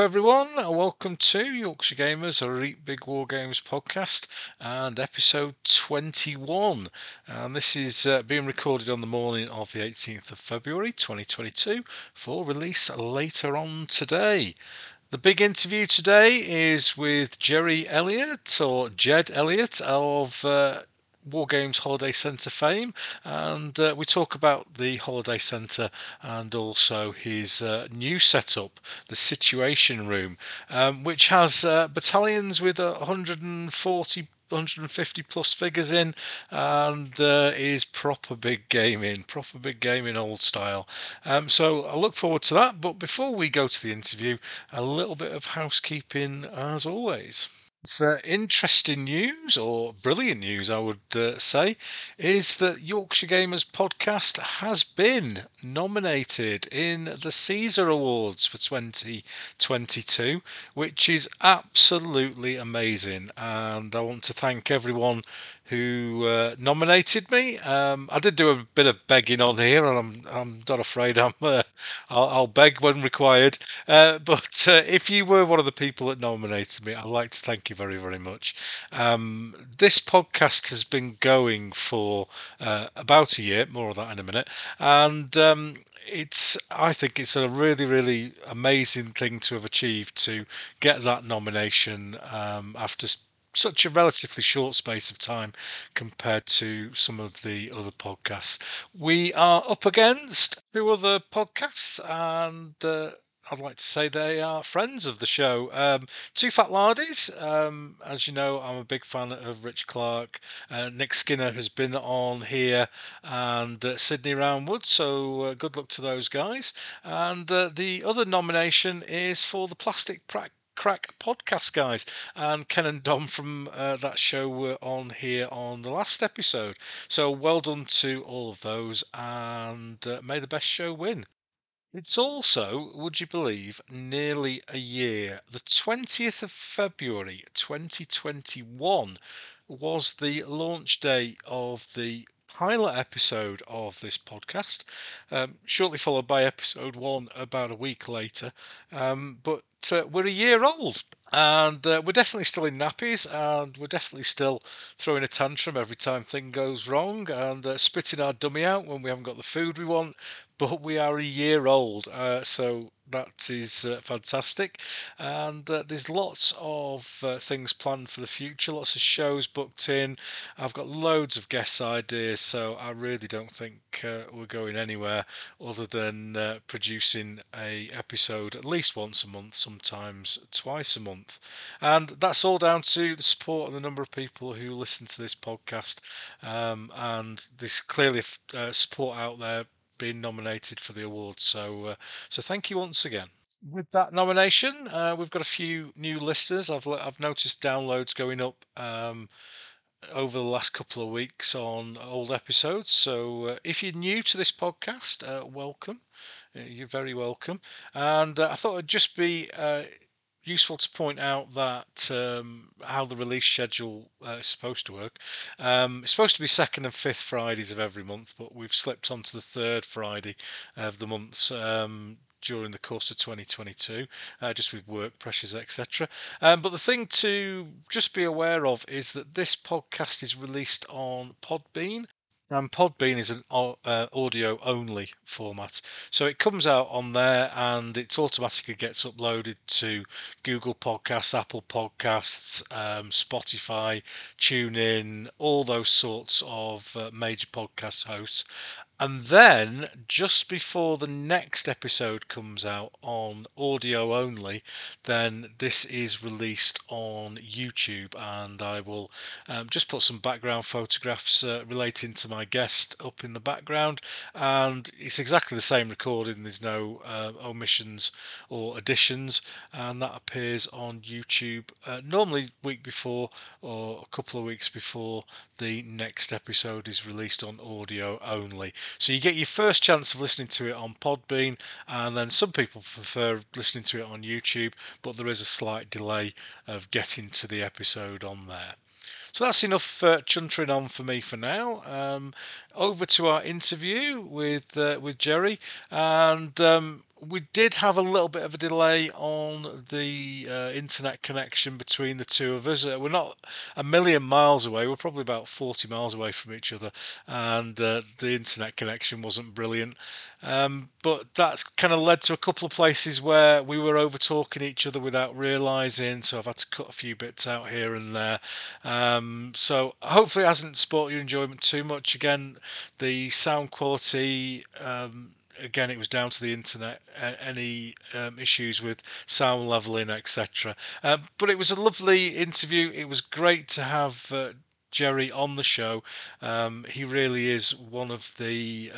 everyone, welcome to Yorkshire Gamers, a Reap Big War Games podcast, and episode 21. And this is being recorded on the morning of the 18th of February 2022 for release later on today. The big interview today is with Jerry Elliott, or Jed Elliott, of War Games Holiday Centre fame, and we talk about the Holiday Centre and also his new setup, the Situation Room, which has battalions with 140-150 plus figures in, and is proper big gaming old style. So I look forward to that, but before we go to the interview, a little bit of housekeeping as always. For interesting news, or brilliant news I would say, is that Yorkshire Gamers podcast has been nominated in the Caesar Awards for 2022, which is absolutely amazing, and I want to thank everyone who nominated me. I did do a bit of begging on here, and I'm not afraid. I'll beg when required. But if you were one of the people that nominated me, I'd like to thank you very, very much. This podcast has been going for about a year, more of that in a minute, and I think it's a really, really amazing thing to have achieved, to get that nomination after such a relatively short space of time compared to some of the other podcasts. We are up against two other podcasts, and I'd like to say they are friends of the show. Two Fat Lardies, as you know, I'm a big fan of Rich Clark. Nick Skinner has been on here, and Sydney Roundwood, so good luck to those guys. And the other nomination is for the Plastic Crack podcast guys, and Ken and Dom from that show were on here on the last episode, so well done to all of those, and may the best show win. It's also, would you believe, nearly a year. The 20th of February 2021 was the launch day of the pilot episode of this podcast, shortly followed by episode one about a week later, but we're a year old, and we're definitely still in nappies, and we're definitely still throwing a tantrum every time thing goes wrong, and spitting our dummy out when we haven't got the food we want, but we are a year old, so that is fantastic. And there's lots of things planned for the future, lots of shows booked in. I've got loads of guest ideas, so I really don't think we're going anywhere other than producing a episode at least once a month, sometimes twice a month. And that's all down to the support and the number of people who listen to this podcast. And there's clearly support out there being nominated for the award, so thank you once again. With that nomination, we've got a few new listeners. I've noticed downloads going up over the last couple of weeks on old episodes, so if you're new to this podcast, welcome. You're very welcome. And I thought it'd just be useful to point out that how the release schedule is supposed to work. It's supposed to be second and fifth Fridays of every month, but we've slipped onto the third Friday of the month during the course of 2022, just with work pressures, etc. But the thing to just be aware of is that this podcast is released on Podbean. And Podbean is an audio-only format, so it comes out on there, and it automatically gets uploaded to Google Podcasts, Apple Podcasts, Spotify, TuneIn, all those sorts of major podcast hosts. And then, just before the next episode comes out on audio only, then this is released on YouTube, and I will just put some background photographs relating to my guest up in the background, and it's exactly the same recording. There's no omissions or additions, and that appears on YouTube normally week before or a couple of weeks before the next episode is released on audio only. So you get your first chance of listening to it on Podbean, and then some people prefer listening to it on YouTube, but there is a slight delay of getting to the episode on there. So that's enough chuntering on for me for now. Over to our interview with Jerry, and We did have a little bit of a delay on the internet connection between the two of us. We're not a million miles away. We're probably about 40 miles away from each other, and the internet connection wasn't brilliant. But that's kind of led to a couple of places where we were over talking each other without realising, so I've had to cut a few bits out here and there. So hopefully it hasn't spoiled your enjoyment too much. Again, the sound quality, again, it was down to the internet, any issues with sound leveling, etc. But it was a lovely interview. It was great to have Jerry on the show. He really is one of the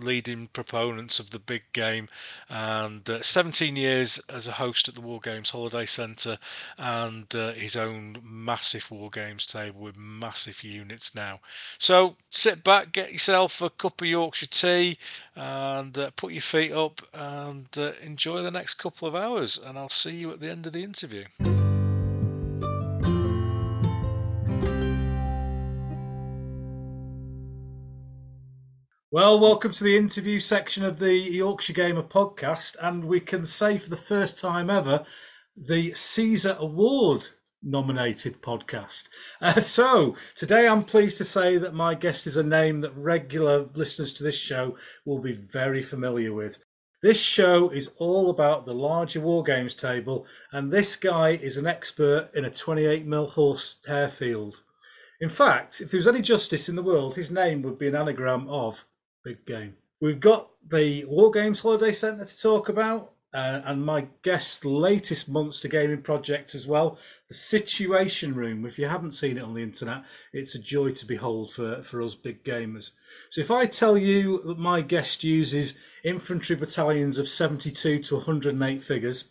leading proponents of the big game, and 17 years as a host at the War Games Holiday Centre, and his own massive War Games table with massive units now. So sit back, get yourself a cup of Yorkshire tea, and put your feet up, and enjoy the next couple of hours, and I'll see you at the end of the interview. Well, welcome to the interview section of the Yorkshire Gamer podcast, and we can say for the first time ever, the Caesar Award nominated podcast. So today I'm pleased to say that my guest is a name that regular listeners to this show will be very familiar with. This show is all about the larger War Games table, and this guy is an expert in a 28mm horsehair field. In fact, if there was any justice in the world, his name would be an anagram of big game. We've got the War Games Holiday Centre to talk about, and my guest's latest monster gaming project as well, the Situation Room. If you haven't seen it on the internet, it's a joy to behold for us big gamers. So if I tell you that my guest uses infantry battalions of 72 to 108 figures,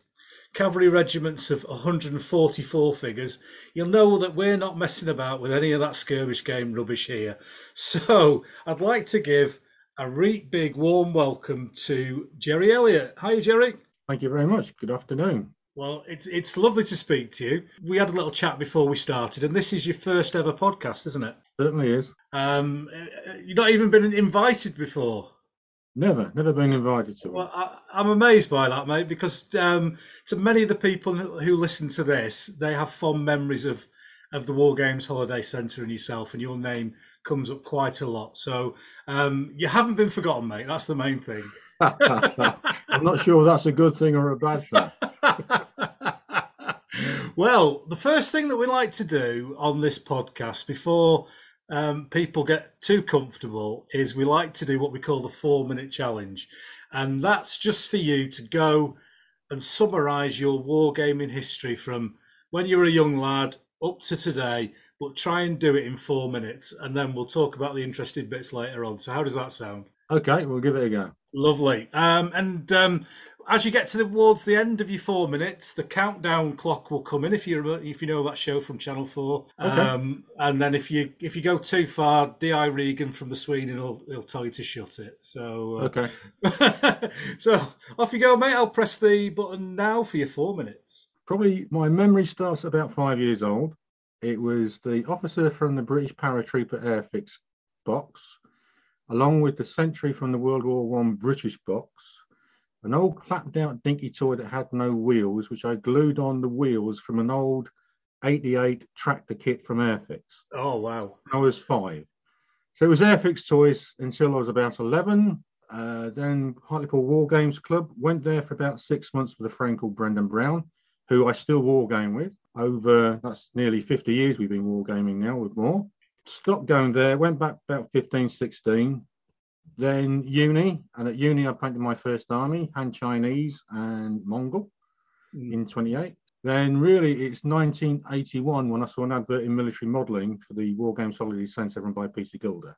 cavalry regiments of 144 figures, you'll know that we're not messing about with any of that skirmish game rubbish here. So I'd like to give a really big warm welcome to Jerry Elliott. Hi, Jerry. Thank you very much. Good afternoon. Well, it's lovely to speak to you. We had a little chat before we started, and this is your first ever podcast, isn't it? Certainly is. You've not even been invited before. Never been invited to it. Well, I'm amazed by that, mate, because to many of the people who listen to this, they have fond memories of the War Games Holiday Centre and yourself, and your name comes up quite a lot. So you haven't been forgotten, mate. That's the main thing. I'm not sure that's a good thing or a bad thing. Well, the first thing that we like to do on this podcast before people get too comfortable is we like to do what we call the 4-minute challenge, and that's just for you to go and summarize your wargaming history from when you were a young lad up to today, but try and do it in 4 minutes, and then we'll talk about the interesting bits later on. So how does that sound? Okay, we'll give it a go. Lovely. As you get towards the end of your 4 minutes, the countdown clock will come in, if you know that show from Channel 4. Okay. And then if you go too far, D.I. Regan from the Sweeney, he'll tell you to shut it. So okay. So off you go, mate. I'll press the button now for your 4 minutes. Probably my memory starts about 5 years old. It was the officer from the British Paratrooper Airfix box, along with the sentry from the World War I British box, an old clapped out dinky toy that had no wheels, which I glued on the wheels from an old 88 tractor kit from Airfix. Oh, wow. I was 5. So it was Airfix toys until I was about 11. Then Hartlepool War Games Club, went there for about 6 months with a friend called Brendan Brown, who I still war game with. That's nearly 50 years we've been wargaming now with more. Stopped going there, went back about 15, 16. Then uni, and at uni I painted my first army, Han Chinese and Mongol in 28. Then really it's 1981 when I saw an advert in Military Modelling for the War Games Holiday Centre run by Peter Gilder.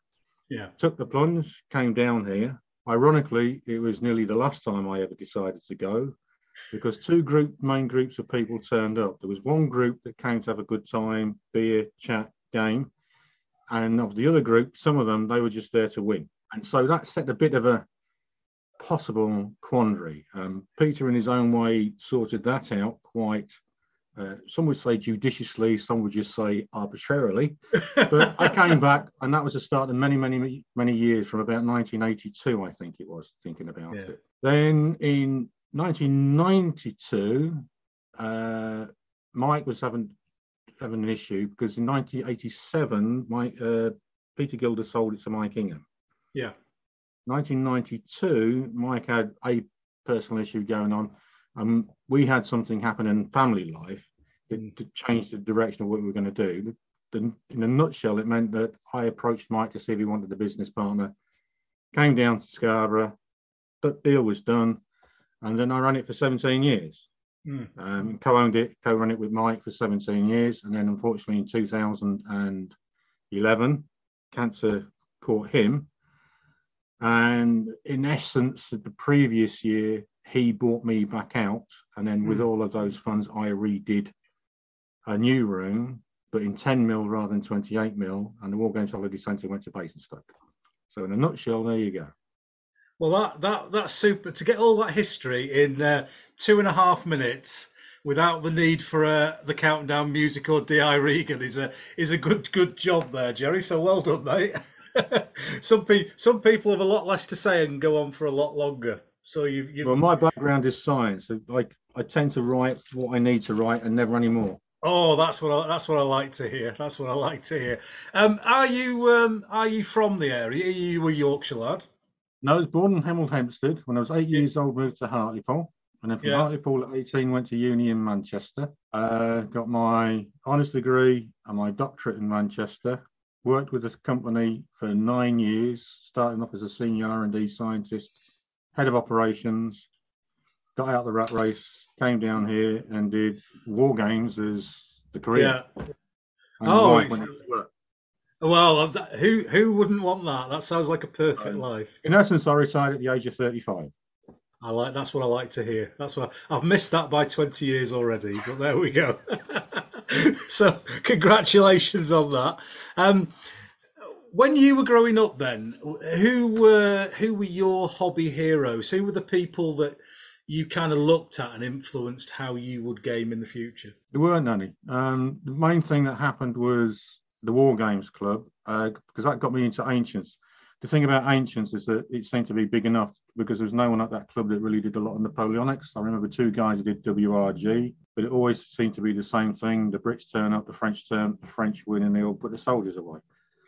Yeah. Took the plunge, came down here. Ironically, it was nearly the last time I ever decided to go, because main groups of people turned up. There was one group that came to have a good time, beer, chat, game. And of the other group, some of them, they were just there to win. And so that set a bit of a possible quandary. Peter, in his own way, sorted that out quite, some would say judiciously, some would just say arbitrarily. But I came back, and that was the start of many, many, many years, from about 1982, I think it was, thinking about it. Then in 1992, Mike was having an issue because in 1987, Peter Gilder sold it to Mike Ingham. Yeah. 1992, Mike had a personal issue going on. We had something happen in family life that changed the direction of what we were going to do. In a nutshell, it meant that I approached Mike to see if he wanted a business partner, came down to Scarborough, that deal was done, and then I ran it for 17 years. Mm. Co-ran it with Mike for 17 years, and then unfortunately in 2011, cancer caught him. And in essence, the previous year, he bought me back out. And then with all of those funds, I redid a new room, but in 10 mil rather than 28 mil. And the War Games Holiday Centre went to Basingstoke. So in a nutshell, there you go. Well, that's super. To get all that history in 2.5 minutes without the need for the countdown music or D.I. Regan is a good job there, Jerry. So well done, mate. Some people have a lot less to say and go on for a lot longer. So you. Well, my background is science. I tend to write what I need to write and never any more. Oh, that's what I like to hear. That's what I like to hear. Are you from the area? Are you a Yorkshire lad? No, I was born in Hemel Hempstead. When I was 8 years old, moved to Hartlepool, and then from Hartlepool at 18, went to uni in Manchester. Got my honours degree and my doctorate in Manchester. Worked with the company for 9 years, starting off as a senior R&D scientist, head of operations, got out the rat race, came down here and did War Games as the career. Yeah. Oh, exactly. Well, who wouldn't want that? That sounds like a perfect life. In essence, I retired at the age of 35. That's what I like to hear. That's what I've missed that by 20 years already, but there we go. So congratulations on that. When you were growing up then, who were your hobby heroes? Who were the people that you kind of looked at and influenced how you would game in the future? There weren't any. The main thing that happened was the War Games Club, because that got me into Ancients. The thing about Ancients is that it seemed to be big enough because there was no one at that club that really did a lot of Napoleonics. I remember two guys who did WRG, but it always seemed to be the same thing. The Brits turn up, the French turn up, the French win, and they all put the soldiers away.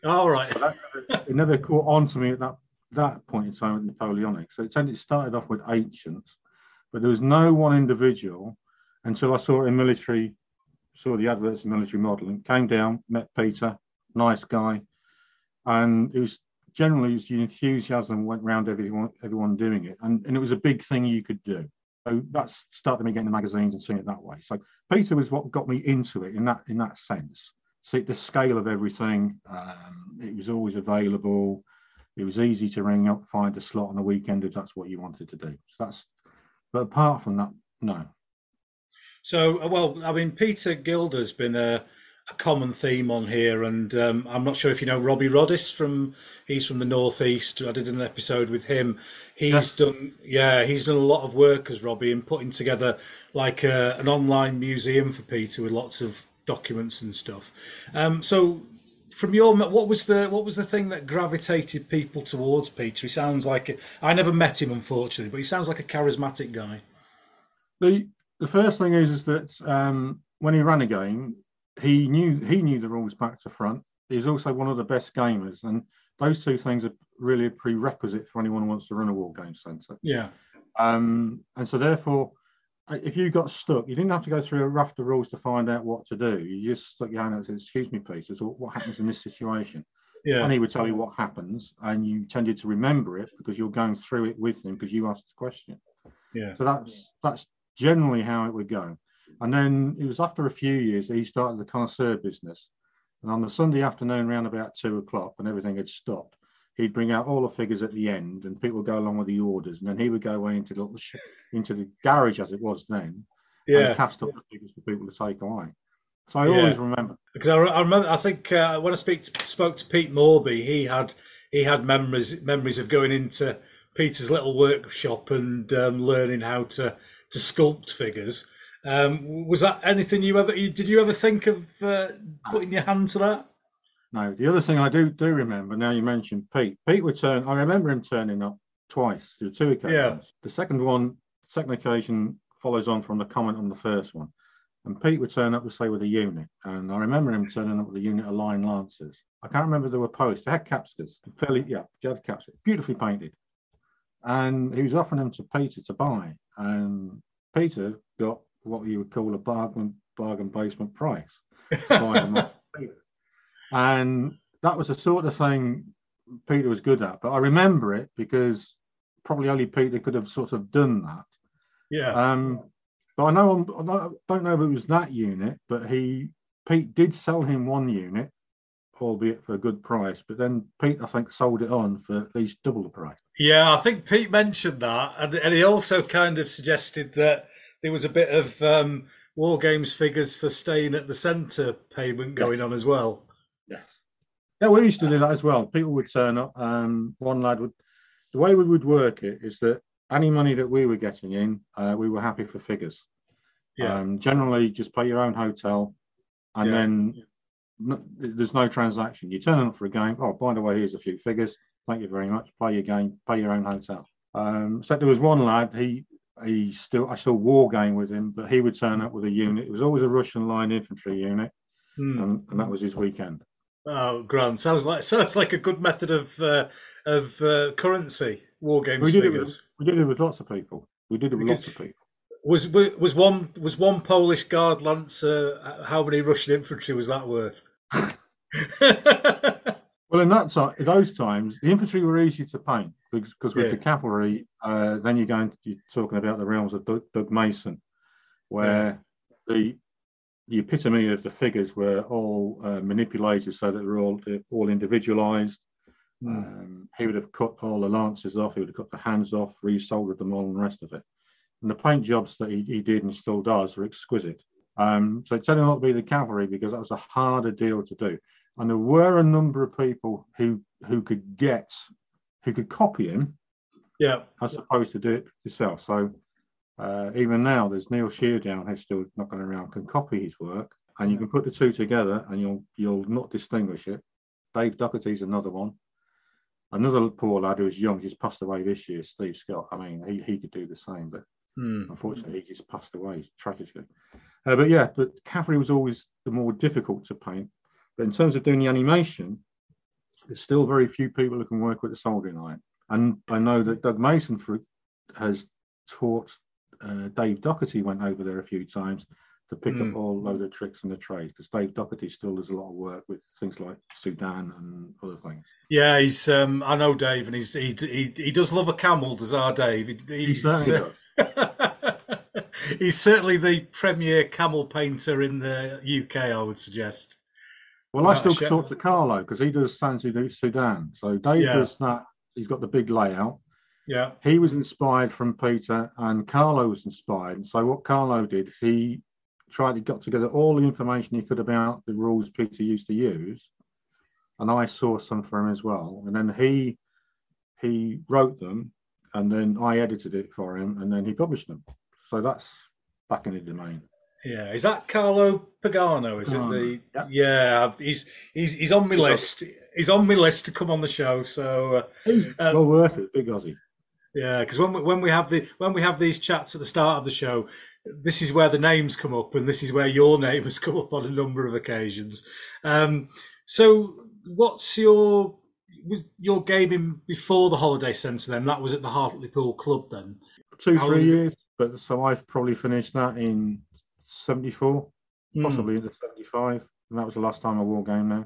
All right. So it never caught on to me at that point in time with Napoleonics. So it started off with Ancients, but there was no one individual until I saw it in military, saw the adverts in Military Modelling, came down, met Peter, nice guy, and it was... Generally, it was the enthusiasm went round everyone doing it, and it was a big thing you could do. So that started me getting the magazines and seeing it that way. So Peter was what got me into it in that sense. See the scale of everything. It was always available. It was easy to ring up, find a slot on the weekend if that's what you wanted to do. So but apart from that, no. So well, I mean, Peter Gilder's been a common theme on here, and I'm not sure if you know Robbie Roddis he's from the Northeast. I did an episode with him. He's done a lot of work as Robbie in putting together like an online museum for Peter with lots of documents and stuff. So from your, what was the thing that gravitated people towards Peter? He sounds like I never met him unfortunately, but he sounds like a charismatic guy. The first thing is that when he ran a game, he knew the rules back to front. He was also one of the best gamers, and those two things are really a prerequisite for anyone who wants to run a War Games Centre. Yeah. And so therefore, if you got stuck, you didn't have to go through a raft of rules to find out what to do. You just stuck your hand out and said, "Excuse me, Peter, so what happens in this situation?" Yeah. And he would tell you what happens, and you tended to remember it because you're going through it with him because you asked the question. Yeah. So that's generally how it would go. And then it was after a few years that he started the connoisseur business. And on the Sunday afternoon, around about 2 o'clock, when everything had stopped, he'd bring out all the figures at the end, and people would go along with the orders. And then he would go away into the garage, as it was then, and cast up the figures for people to take away. So I always remember. Because I remember, I think when I spoke to Pete Morby, he had memories of going into Peter's little workshop and learning how to sculpt figures. Was that anything did you ever think of putting your hand to that? No, the other thing I do remember, now you mentioned Pete would turn, I remember him turning up twice, two occasions. The second one second occasion follows on from the comment on the first one. And Pete would turn up to say with a unit. And I remember him turning up with a unit of line lancers. I can't remember, there were posts. They had capsters. Fairly, yeah, they had capsters. Beautifully painted. And he was offering them to Peter to buy. And Peter got what you would call a bargain basement price. To buy them up to Peter. And that was the sort of thing Peter was good at. But I remember it because probably only Peter could have sort of done that. Yeah. But I know, I don't know if it was that unit, but Pete did sell him one unit, albeit for a good price. But then Pete, I think, sold it on for at least double the price. Yeah, I think Pete mentioned that. And he also kind of suggested that there was a bit of War Games figures for staying at the centre payment going on as well. Yes. Yeah, we used to do that as well. People would turn up. One lad would... The way we would work it is that any money that we were getting in, we were happy for figures. Yeah. Generally, just pay your own hotel, and then there's no transaction. You turn up for a game. Oh, by the way, here's a few figures. Thank you very much. Play your game. Pay your own hotel. So there was one lad. I still war game with him, but he would turn up with a unit. It was always a Russian line infantry unit, and that was his weekend. Oh, grand! Sounds like a good method of currency. War games. We did it with lots of people. Was one Polish guard lancer? How many Russian infantry was that worth? Well, in those times, the infantry were easy to paint because with the cavalry, then you're talking about the realms of Doug Mason, where the epitome of the figures were all manipulated so that they're all individualised. He would have cut all the lances off, he would have cut the hands off, re-soldered them all and the rest of it. And the paint jobs that he did and still does are exquisite. So it tended not to be the cavalry because that was a harder deal to do. And there were a number of people who could copy him as opposed to do it yourself. So even now, there's Neil Sheardown who's still knocking around, can copy his work, and you can put the two together and you'll not distinguish it. Dave Docherty's another one. Another poor lad who was young, he's passed away this year, Steve Scott. I mean, he could do the same, but unfortunately he just passed away tragically. But cavalry was always the more difficult to paint. But in terms of doing the animation, there's still very few people who can work with the soldering iron. And I know that Doug Mason has taught Dave Docherty, went over there a few times to pick up all load of tricks in the trade, because Dave Docherty still does a lot of work with things like Sudan and other things. Yeah, he's I know Dave, and he does love a camel, does our Dave? He's certainly the premier camel painter in the UK, I would suggest. Well, I still talk to Carlo because he does Sudan. So Dave does that. He's got the big layout. Yeah, he was inspired from Peter, and Carlo was inspired. And so what Carlo did, he got together all the information he could about the rules Peter used to use, and I saw some for him as well, and then he wrote them, and then I edited it for him, and then he published them. So that's back in the domain. Yeah, is that Carlo Pagano? Is it the he's on my list. He's on my list to come on the show. So he's well worth it, big Aussie. Yeah, because when we have these chats at the start of the show, this is where the names come up, and this is where your name has come up on a number of occasions. So, what's your gaming before the Holiday Centre? Then that was at the Hartlepool Club. Then 2-3 years, but so I've probably finished that in 74, possibly into 75, and that was the last time I war game now.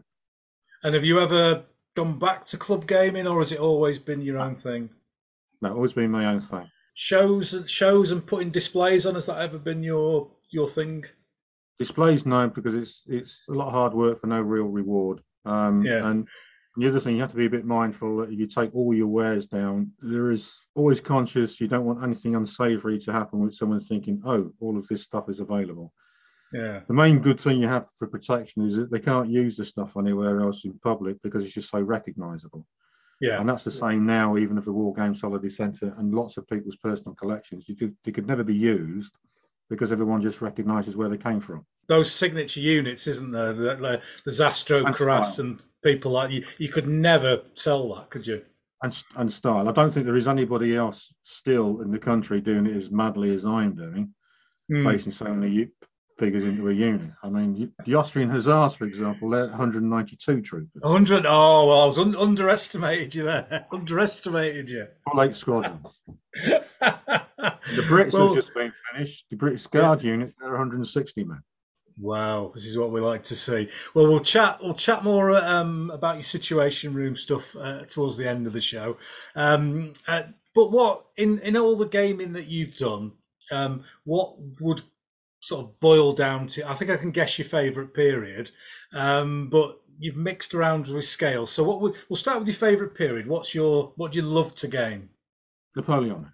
And have you ever gone back to club gaming, or has it always been your own thing? No, always been my own thing. Shows and putting displays on, has that ever been your thing? Displays, no, because it's a lot of hard work for no real reward. And the other thing, you have to be a bit mindful that you take all your wares down. There is always conscious, you don't want anything unsavoury to happen with someone thinking, oh, all of this stuff is available. Yeah. The main good thing you have for protection is that they can't use the stuff anywhere else in public because it's just so recognisable. Yeah. And that's the same now, even of the War Games Holiday Centre and lots of people's personal collections. They could never be used because everyone just recognises where they came from. Those signature units, isn't there? The Zastro Karas and people like you could never sell that, could you? and style. I don't think there is anybody else still in the country doing it as madly as I'm doing, placing so many figures into a unit. I mean, the Austrian Hussars, for example, they're 192 troopers. 100? Oh, well, I was underestimated you there. Underestimated you. Full eight squadrons. The Brits have just been finished. The British Guard units, they're 160 men. Wow, this is what we like to see. Well, we'll chat more about your Situation Room stuff towards the end of the show. But what in all the gaming that you've done, what would sort of boil down to? I think I can guess your favourite period, but you've mixed around with scale. So what we'll start with your favourite period. What do you love to game? Napoleon.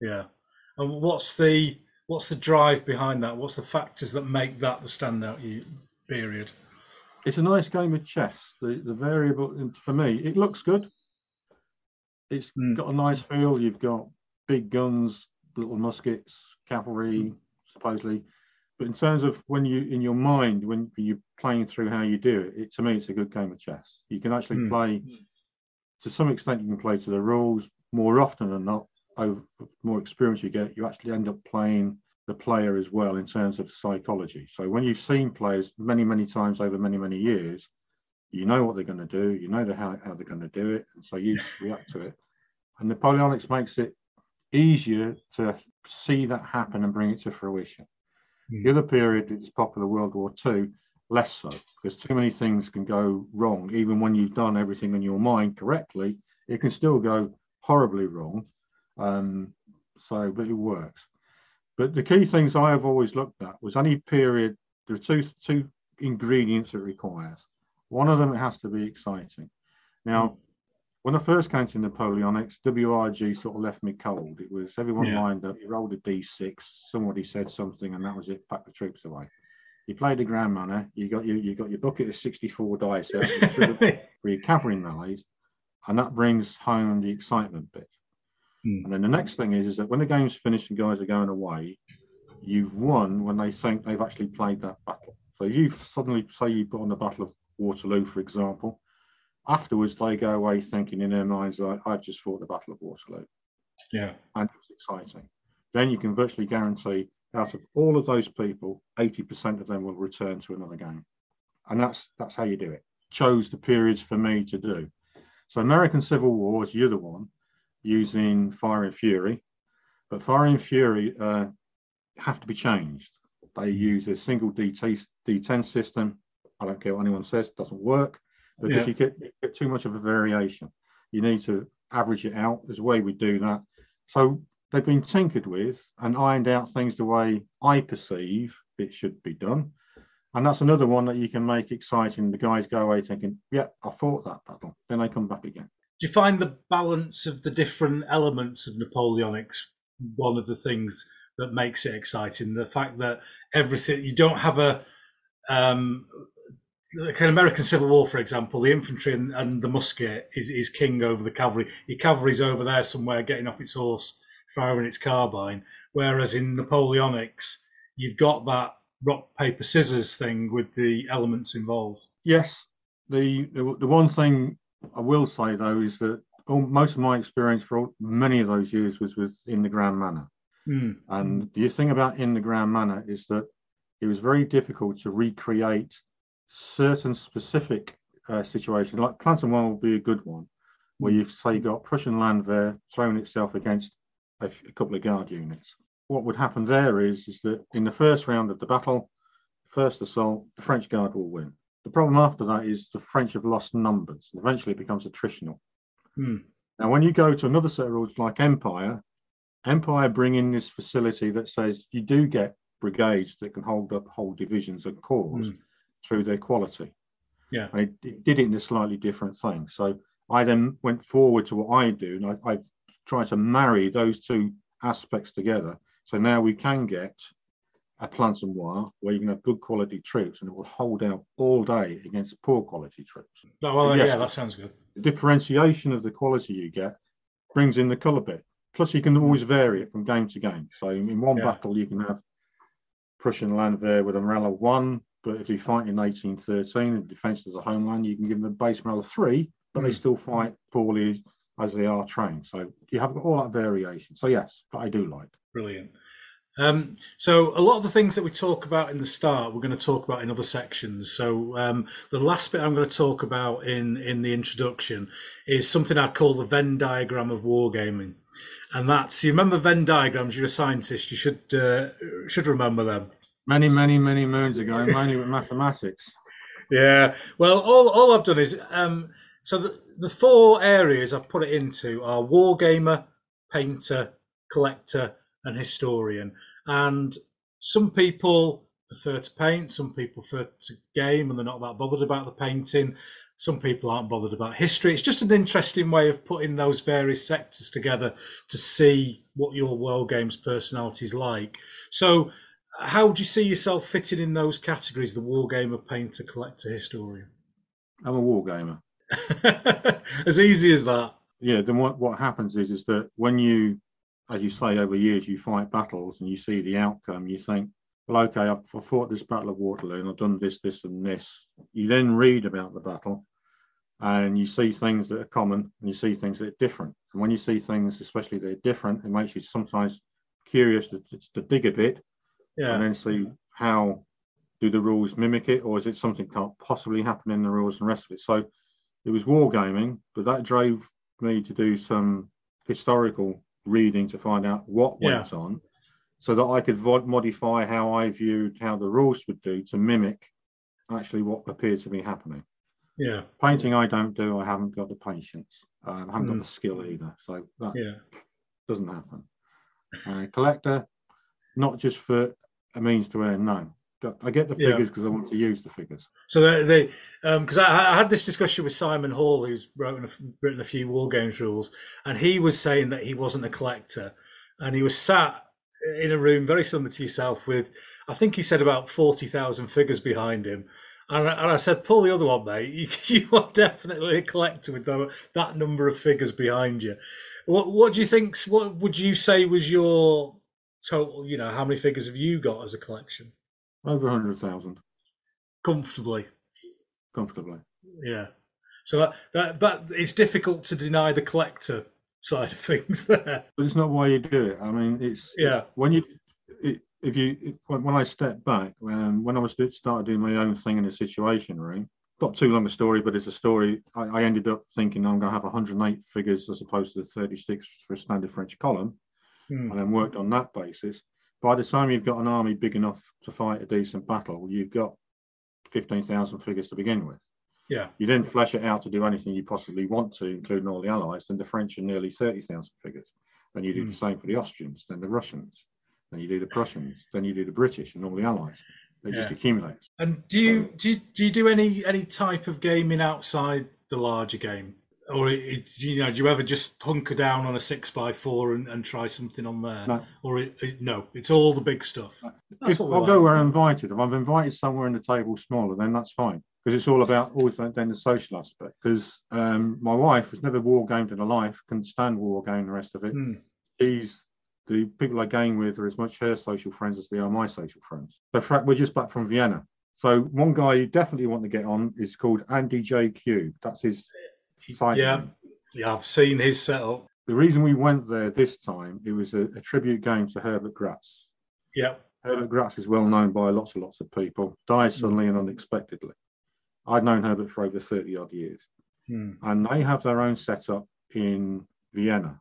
Yeah, and what's the drive behind that? What's the factors that make that the standout period? It's a nice game of chess. The variable, for me, it looks good. It's got a nice feel. You've got big guns, little muskets, cavalry, supposedly. But in terms of when you're playing through how you do it, to me, it's a good game of chess. You can actually play, to some extent, you can play to the rules more often than not. Over more experience you get, you actually end up playing the player as well in terms of psychology. So when you've seen players many, many times over many, many years, you know what they're going to do, you know how they're going to do it, and so you react to it. And Napoleonics makes it easier to see that happen and bring it to fruition. The other period that's popular, World War II, less so, because too many things can go wrong. Even when you've done everything in your mind correctly, it can still go horribly wrong. But it works. But the key things I have always looked at was any period, there are two ingredients it requires. One of them, it has to be exciting. Now, when I first came to Napoleonics, WRG sort of left me cold. It was everyone lined up, you rolled a D6, somebody said something, and that was it, pack the troops away. You played the Grand Manner, you got your bucket of 64 dice out for your cavalry melees, and that brings home the excitement bit. And then the next thing is that when the game's finished and guys are going away, you've won when they think they've actually played that battle. So you suddenly say you put on the Battle of Waterloo, for example. Afterwards, they go away thinking in their minds, like, I've just fought the Battle of Waterloo. Yeah. And it was exciting. Then you can virtually guarantee out of all of those people, 80% of them will return to another game. And that's how you do it. Chose the periods for me to do. So American Civil War is the other one, using Fire and Fury, but Fire and Fury have to be changed. They use a single D10 system. I don't care what anyone says, it doesn't work, because you get too much of a variation. You need to average it out. There's a way we do that. So they've been tinkered with and ironed out things the way I perceive it should be done. And that's another one that you can make exciting. The guys go away thinking, yeah, I fought that battle. Then they come back again. Do you find the balance of the different elements of Napoleonics one of the things that makes it exciting? The fact that everything, you don't have a like an American Civil War, for example, the infantry and the musket is king over the cavalry. Your cavalry's over there somewhere getting off its horse, firing its carbine. Whereas in Napoleonics, you've got that rock, paper, scissors thing with the elements involved. Yes. The one thing I will say, though, is that most of my experience for many of those years was with In the Grand Manner. And the thing about In the Grand Manner is that it was very difficult to recreate certain specific situations, like Plancenoit would be a good one, where you've, say, got Prussian Landwehr throwing itself against a couple of guard units. What would happen there is that in the first round of the battle, first assault, the French Guard will win. The problem after that is the French have lost numbers. And eventually it becomes attritional. Now, when you go to another set of rules like Empire bring in this facility that says you do get brigades that can hold up whole divisions and corps through their quality. Yeah, and it did it in a slightly different thing. So I then went forward to what I do, and I try to marry those two aspects together. So now we can get a Plancenoit where you can have good quality troops and it will hold out all day against poor quality troops. Oh, well, yes, yeah, that sounds good. The differentiation of the quality you get brings in the colour bit. Plus, you can always vary it from game to game. So in one battle, you can have Prussian Landwehr with a morale of 1, but if you fight in 1813 and defence as a homeland, you can give them a base morale of 3, but they still fight poorly as they are trained. So you have all that variation. So yes, I do like. Brilliant. So a lot of the things that we talk about in the start, we're going to talk about in other sections. So the last bit I'm going to talk about in the introduction is something I call the Venn diagram of wargaming. And that's, you remember Venn diagrams, you're a scientist, you should remember them. Many, many, many moons ago, mainly with mathematics. Yeah, well, all I've done is, so the four areas I've put it into are wargamer, painter, collector, and historian. And some people prefer to paint, some people prefer to game, and they're not that bothered about the painting. Some people aren't bothered about history. It's just an interesting way of putting those various sectors together to see what your World Games personality is like. So how do you see yourself fitting in those categories, the wargamer, painter, collector, historian? I'm a wargamer. As easy as that. Yeah, then what happens is that when you, as you say, over years, you fight battles and you see the outcome, you think, well, okay, I fought this Battle of Waterloo and I've done this, this and this. You then read about the battle and you see things that are common and you see things that are different. And when you see things, especially that are different, it makes you sometimes curious to dig a bit. Yeah. And then see how do the rules mimic it, or is it something can't possibly happen in the rules and the rest of it. So it was wargaming, but that drove me to do some historical reading to find out what went on, so that I could modify how I viewed how the rules would do to mimic actually what appeared to be happening. Yeah. Painting I don't do. I haven't got the patience. I haven't got the skill either. So that doesn't happen. Collector, not just for a means to earn, no. I get the figures because I want to use the figures. So they, because I had this discussion with Simon Hall, who's written a few war games rules, and he was saying that he wasn't a collector, and he was sat in a room very similar to yourself with, I think he said about 40,000 figures behind him, and I said, pull the other one, mate. You are definitely a collector with that number of figures behind you. What do you think? What would you say was your total? You know, how many figures have you got as a collection? Over 100,000. Comfortably. Yeah. So that it's difficult to deny the collector side of things there. But it's not why you do it. I mean, it's when I stepped back, when I started doing my own thing in the Situation Room. Not too long a story, but it's a story. I ended up thinking I'm going to have 108 figures as opposed to the 36 for a standard French column, and then worked on that basis. By the time you've got an army big enough to fight a decent battle, you've got 15,000 figures to begin with. Yeah. You then flesh it out to do anything you possibly want to, including all the allies. Then the French are nearly 30,000 figures. Then you do the same for the Austrians, then the Russians, then you do the Prussians, then you do the British and all the allies. They just accumulate. And do you do any type of gaming outside the larger game? Or, you know, do you ever just hunker down on a 6x4 and try something on there? No. Or it's all the big stuff. I'll go where I'm invited. If I'm invited somewhere and the table's smaller, then that's fine. Because it's all about then the social aspect. Because my wife has never war-gamed in her life, couldn't stand war-gamed the rest of it. The people I game with are as much her social friends as they are my social friends. So we're just back from Vienna. So one guy you definitely want to get on is called Andy JQ. That's his... Yeah, I've seen his setup. The reason we went there this time, it was a tribute game to Herbert Grätz. Yeah. Herbert Grätz is well known by lots and lots of people. Died suddenly and unexpectedly. I'd known Herbert for over 30 odd years. And they have their own setup in Vienna.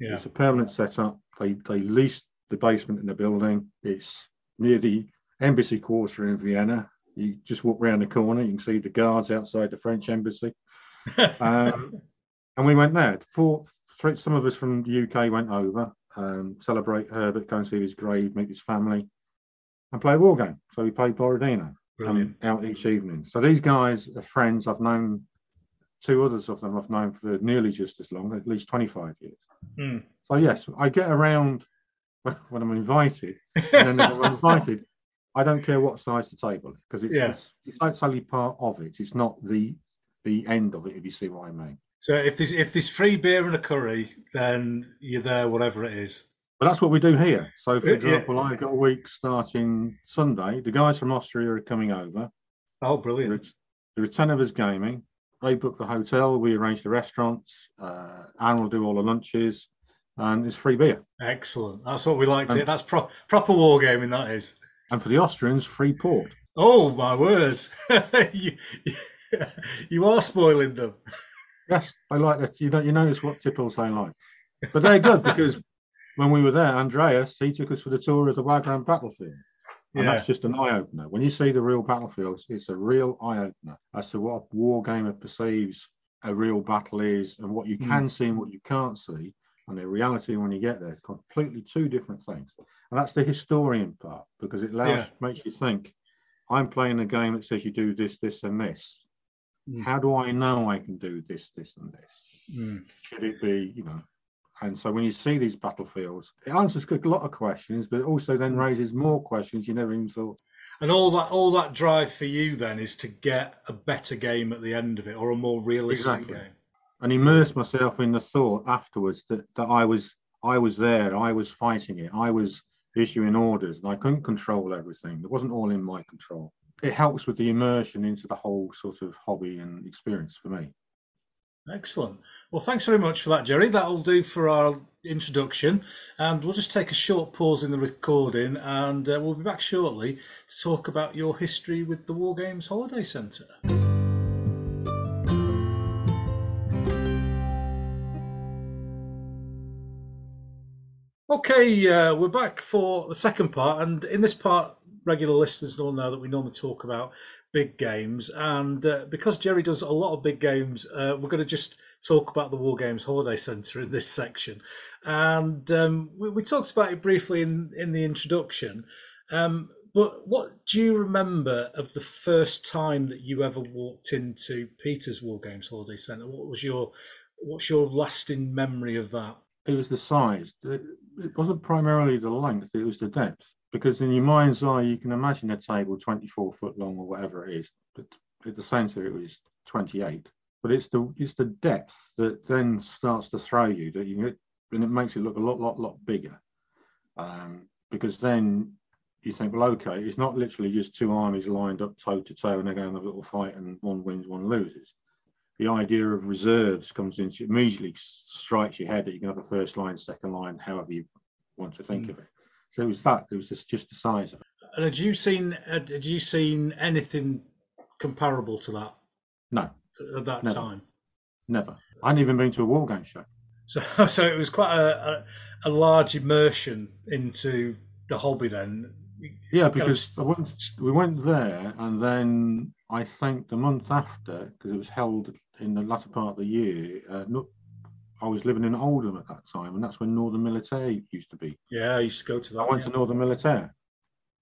Yeah. It's a permanent setup. They leased the basement in the building. It's near the embassy quarter in Vienna. You just walk round the corner, you can see the guards outside the French embassy. And we went there. Some of us from the UK went over, celebrate Herbert, go and see his grave, meet his family, and play a war game. So we played Borodino out each evening. So these guys are friends. I've known two others of them. I've known for nearly just as long, at least 25 years. So yes, I get around when I'm invited. And then when I'm invited, I don't care what size the table is, because it's actually part of it. It's not the end of it, if you see what I mean. So if there's free beer and a curry, then you're there, whatever it is. But that's what we do here. So for example, I've got a week starting Sunday. The guys from Austria are coming over. Oh, brilliant. There are 10 of us gaming. They book the hotel, we arrange the restaurants, Anne will do all the lunches, and it's free beer. Excellent. That's what we like to hear. That's proper war gaming, that is. And for the Austrians, free port. Oh, my word. you are spoiling them. Yes, I like that. You notice what tipples they like. But they're good because when we were there, Andreas, he took us for the tour of the Wagram battlefield. And that's just an eye-opener. When you see the real battlefields, it's a real eye-opener as to what a war gamer perceives a real battle is and what you can see and what you can't see. And the reality when you get there, completely two different things. And that's the historian part, because it makes you think, I'm playing a game that says you do this, this, and this. How do I know I can do this, this, and this? Should it be, And so when you see these battlefields, it answers a lot of questions, but it also then raises more questions you never even thought. And all that drive for you then is to get a better game at the end of it, or a more realistic game. And immerse myself in the thought afterwards that I was there, I was fighting it, I was issuing orders, and I couldn't control everything. It wasn't all in my control. It helps with the immersion into the whole sort of hobby and experience for me. Excellent. Well, thanks very much for that, Jerry. That'll do for our introduction. And we'll just take a short pause in the recording, and we'll be back shortly to talk about your history with the War Games Holiday Centre. Okay, we're back for the second part, and in this part, regular listeners will know that we normally talk about big games, and because Jerry does a lot of big games, we're going to just talk about the War Games Holiday Centre in this section. And we talked about it briefly in the introduction, but what do you remember of the first time that you ever walked into Peter's War Games Holiday Centre? What's your lasting memory of that? It was the size. It wasn't primarily the length, it was the depth. Because in your mind's eye, you can imagine a table 24 foot long or whatever it is, but at the centre it was 28. But it's the depth that then starts to throw you, and it makes it look a lot bigger. Because then you think, well, okay, it's not literally just two armies lined up toe to toe and they're going to have a little fight and one wins, one loses. The idea of reserves comes into it, immediately strikes your head that you can have a first line, second line, however you want to think of it. So it was that. It was just the size of it. And had you seen anything comparable to that? No. At that time? Never. I hadn't even been to a war game show. So it was quite a large immersion into the hobby then. Yeah, because we went there, and then I think the month after, because it was held in the latter part of the year, I was living in Oldham at that time, and that's when Northern Militaire used to be. Yeah, I used to go to that. I went to Northern Militaire.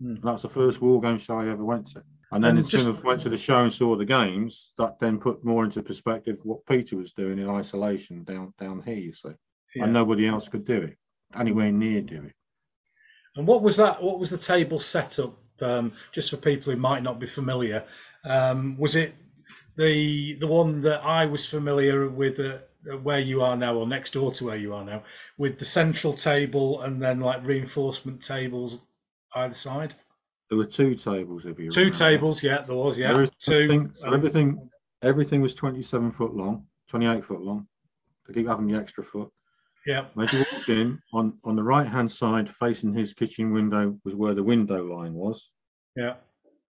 And that was the first war game show I ever went to. And then as soon as I went to the show and saw the games, that then put more into perspective what Peter was doing in isolation down here, you see. Yeah. And nobody else could do it, anywhere near do it. And what was that? What was the table set up, just for people who might not be familiar? Was it the one that I was familiar with where you are now, or next door to where you are now, with the central table and then like reinforcement tables either side? There were two tables, if you remember. Two tables, yeah, there was, yeah. Everything was 27 foot long, 28 foot long. They keep having the extra foot. Yeah. As you walked in, on the right-hand side, facing his kitchen window, was where the window line was. Yeah.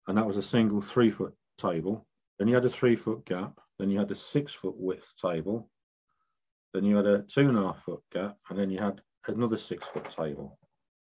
And that was a single 3 foot table. Then you had a 3 foot gap. Then you had a 6 foot width table. Then you had a 2.5 foot gap. And then you had another 6 foot table.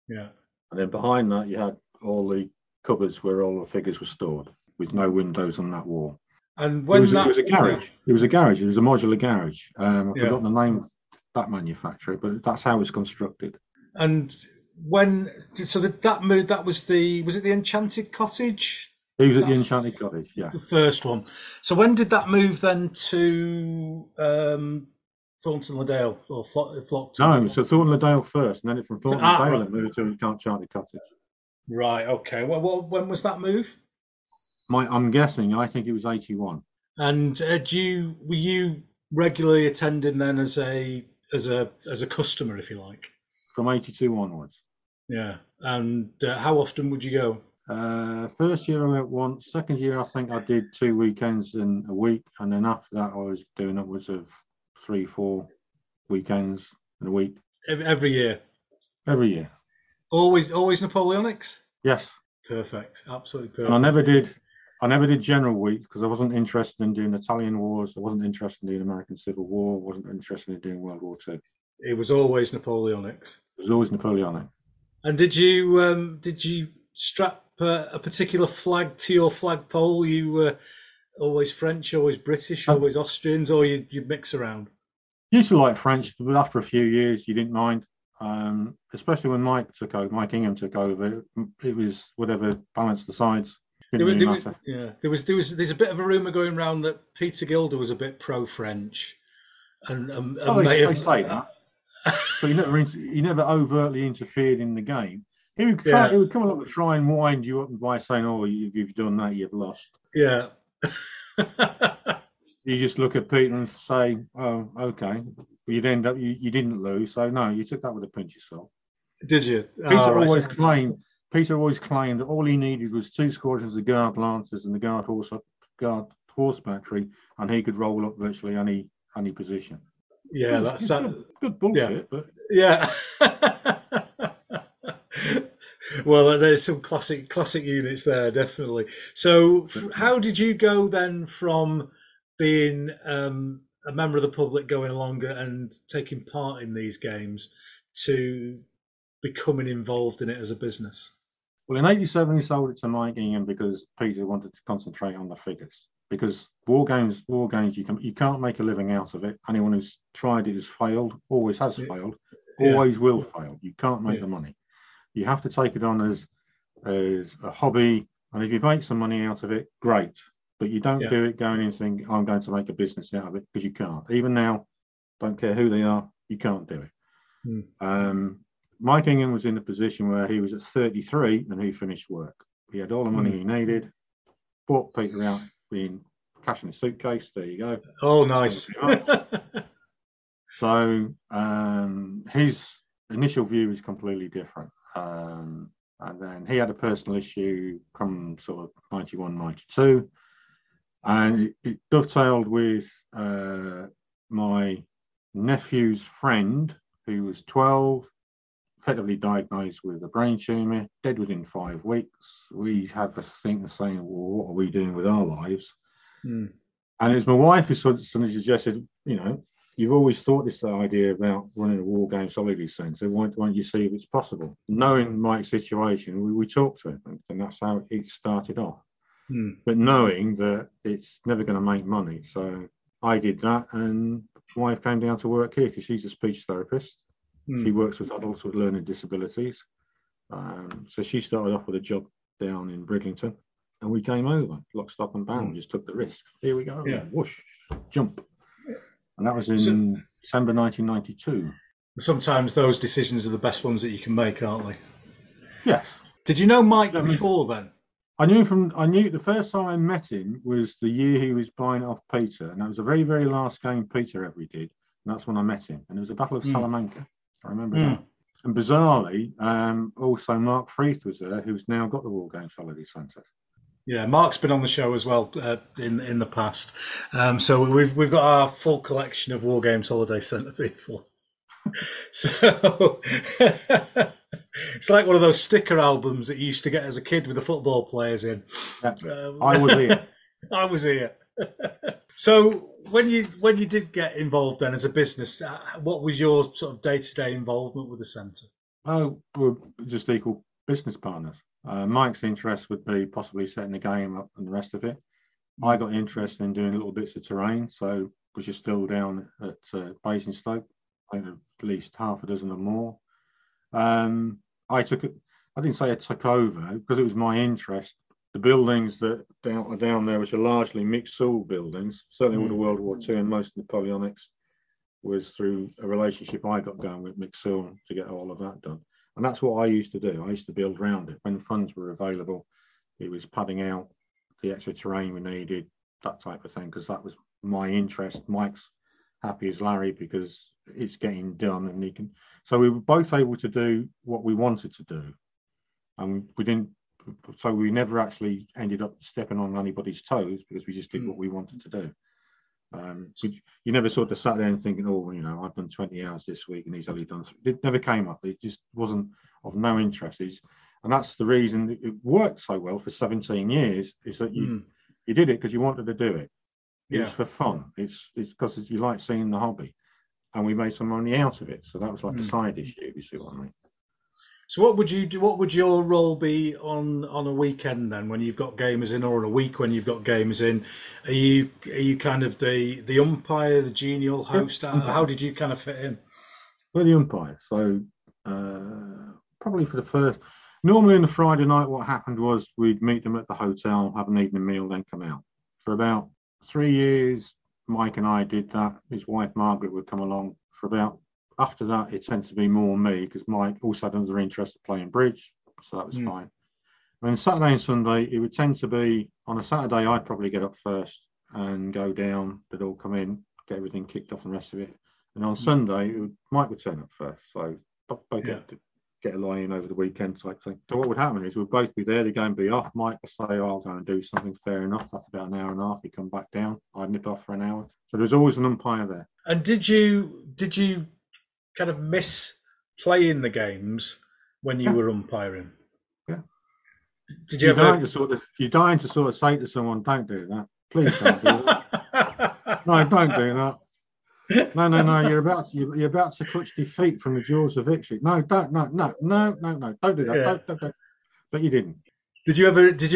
Yeah. And then behind that, you had all the cupboards where all the figures were stored, with no windows on that wall. And it was a garage. It was a garage. It was a modular garage. I've forgotten the name that manufacturer, but that's how it's constructed. And was it the Enchanted Cottage? He was at the Enchanted Cottage, yeah. The first one. So when did that move then to Thornton-le-Dale or Flockton? No, so Thornton-le-Dale first, and then from Thornton-le-Dale it moved to Enchanted Cottage. Right, okay. Well, when was that move? I think it was 81. And were you regularly attending then as a customer, if you like, from 82 onwards? Yeah. And how often would you go? First year I went once, second year I think I did 2 weekends in a week, and then after that I was doing upwards of 3-4 weekends in a week. Every year? Every year. Always Napoleonics? Yes. Perfect, absolutely perfect. And I never did General Week because I wasn't interested in doing Italian wars, I wasn't interested in doing American Civil War, I wasn't interested in doing World War II. It was always Napoleonics? It was always Napoleonic. And did you strap a particular flag to your flagpole? You were always French, always British, always Austrians, or you mix around? Used to like French, but after a few years you didn't mind. Especially when Mike Ingham took over, it was whatever balanced the sides. There's a bit of a rumour going around that Peter Gilder was a bit pro-French, and they say that. But he never overtly interfered in the game. He would come along and try and wind you up by saying, "Oh, you've done that, you've lost." Yeah. You just look at Peter and say, "Oh, okay." You'd end up you didn't lose, so no, you took that with a pinch of salt. Did you? Peter always claimed that all he needed was 2 squadrons of Guard Lancers and the Guard Horse Battery, and he could roll up virtually any position. Yeah, that's good bullshit. Yeah. But... yeah. Well, there's some classic units there, definitely. So, how did you go then from being a member of the public going along and taking part in these games to becoming involved in it as a business? Well, in 1987, he sold it to Mike Ingham because Peter wanted to concentrate on the figures. Because war games, you can't make a living out of it. Anyone who's tried it has failed, always has failed, always will fail. You can't make the money. You have to take it on as a hobby. And if you make some money out of it, great. But you don't do it going in and think, I'm going to make a business out of it, because you can't. Even now, don't care who they are, you can't do it. Mm. Mike Ingham was in a position where he was at 33 and he finished work. He had all the money he needed, bought Peter out in cash in a suitcase. There you go. Oh, nice. So his initial view was completely different. And then he had a personal issue come sort of 91, 92. And it dovetailed with my nephew's friend, who was 12, effectively diagnosed with a brain tumour, dead within 5 weeks. We had this thing saying, well, what are we doing with our lives? Mm. And it was my wife who suddenly suggested, you've always thought this idea about running a War Games Holiday Centre. Why don't you see if it's possible? Knowing Mike's situation, we talked to him, and that's how it started off. But knowing that it's never going to make money. So I did that, and my wife came down to work here because she's a speech therapist. Mm. She works with adults with learning disabilities. So she started off with a job down in Bridlington, and we came over, lock, stock and barrel, just took the risk. Here we go, whoosh, jump. And that was in December 1992. Sometimes those decisions are the best ones that you can make, aren't they? Yeah. Did you know Mike before then? I knew the first time I met him was the year he was buying off Peter, and that was the very, very last game Peter ever did, and that's when I met him. And it was the Battle of Salamanca. I remember that. And bizarrely, also Mark Freeth was there, who's now got the War Games Holiday Centre. Yeah, Mark's been on the show as well in the past. So we've got our full collection of War Games Holiday Centre people. So. It's like one of those sticker albums that you used to get as a kid with the football players in. Yeah. I was here. So when you did get involved then as a business, what was your sort of day-to-day involvement with the centre? Oh, we're just equal business partners. Mike's interest would be possibly setting the game up and the rest of it. I got interested in doing little bits of terrain, so which is still down at Basingstoke, I think at least half a dozen or more. I didn't say I took over because it was my interest. The buildings that are down there, which are largely mixed soil buildings, certainly all the World War II and most Napoleonics, was through a relationship I got going with mixed soil to get all of that done. And that's what I used to do. I used to build around it. When funds were available, it was padding out the extra terrain we needed, that type of thing, because that was my interest. Mike's happy as Larry because it's getting done, and he can. So we were both able to do what we wanted to do, and we didn't so we never actually ended up stepping on anybody's toes because we just did what we wanted to do. You never sort of sat there and thinking, oh, you know, I've done 20 hours this week and he's only done three. It never came up. It just wasn't of no interest. And that's the reason it worked so well for 17 years is that you did it because you wanted to do it. It's for fun. It's because you like seeing the hobby, and we made some money out of it. So that was like a side issue, you see what I mean? So what would you do? What would your role be on a weekend then, when you've got gamers in, or on a week when you've got gamers in? Are you kind of the umpire, the genial host? How did you kind of fit in? Well, the umpire. So probably for the first. Normally on the Friday night, what happened was we'd meet them at the hotel, have an evening meal, then come out. For about 3 years, Mike and I did that. His wife Margaret would come along for about. After that, it tended to be more me because Mike also had another interest of playing bridge, so that was fine. And then Saturday and Sunday, it would tend to be on a Saturday. I'd probably get up first and go down. They'd all come in, get everything kicked off, and the rest of it. And on Sunday, Mike would turn up first, so they'd get a lie in over the weekend type thing. So what would happen is we'd both be there. They'd go and be off. Mike would say, oh, I'll go and do something. Fair enough. After about an hour and a half, he'd come back down. I'd nip off for an hour. So there's always an umpire there. And did you kind of miss playing the games when you were umpiring? Yeah. Did you ever you're dying to sort of say to someone, don't do that. Please don't do that. No, don't do that. No, you're about to clutch defeat from the jaws of victory. No, don't do that. Yeah. Don't. But you didn't. Did you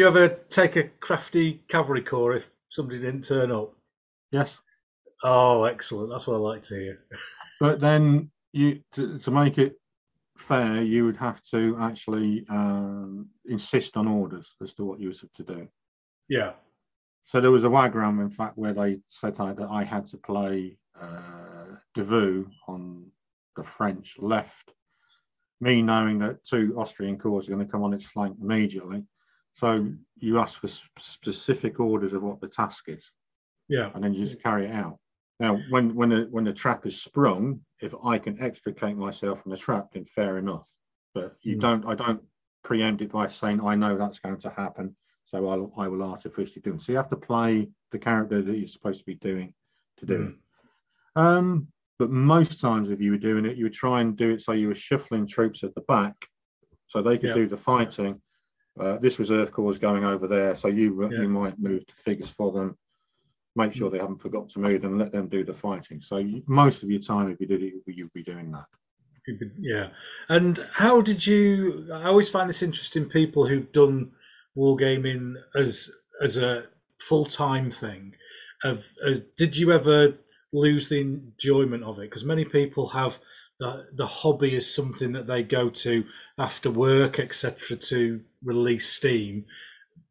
ever take a crafty cavalry corps if somebody didn't turn up? Yes. Oh, excellent. That's what I like to hear. But then to make it fair, you would have to actually insist on orders as to what you were to do. Yeah. So there was a wagram, in fact, where they said that I had to play Davout on the French left, me knowing that two Austrian corps are going to come on its flank immediately. So you ask for specific orders of what the task is. Yeah. And then you just carry it out. Now, when the trap is sprung, if I can extricate myself from the trap, then fair enough. But you don't. I don't preempt it by saying I know that's going to happen, so I will artificially do it. So you have to play the character that you're supposed to be doing to do it. But most times, if you were doing it, you would try and do it so you were shuffling troops at the back, so they could do the fighting. This reserve corps is going over there, so you might move to figures for them. Make sure they haven't forgot to move and let them do the fighting. So most of your time, if you did it, you'd be doing that. Yeah. And how did you... I always find this interesting, people who've done wargaming as a full-time thing. Did you ever lose the enjoyment of it? Because many people have the hobby as something that they go to after work, etc., to release steam.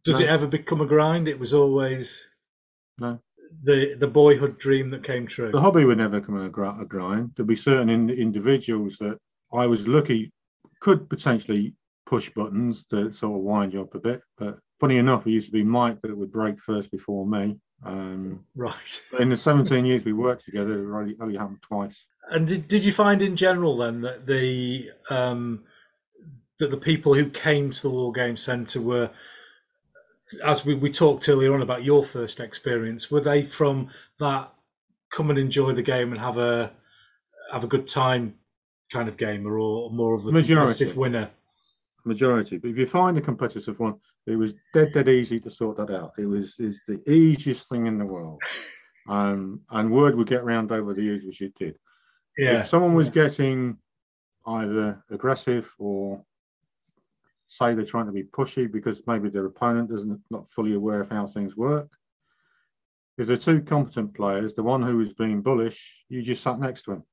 Does it ever become a grind? It was always... No. The boyhood dream that came true. The hobby would never come in a grind. There'd be certain individuals that I was lucky could potentially push buttons to sort of wind you up a bit. But funny enough, it used to be Mike that would break first before me. Right. In the 17 years we worked together, it only happened twice. And did you find in general then that the people who came to the War Games Centre were, as we talked earlier on about your first experience, were they from that come and enjoy the game and have a good time kind of gamer, or more of the competitive winner? Majority. But if you find a competitive one, it was dead easy to sort that out. It's the easiest thing in the world. And word would get round over the years, which it did. Yeah. If someone was getting either aggressive or say they're trying to be pushy because maybe their opponent not fully aware of how things work. If they're two competent players, the one who was being bullish, you just sat next to him.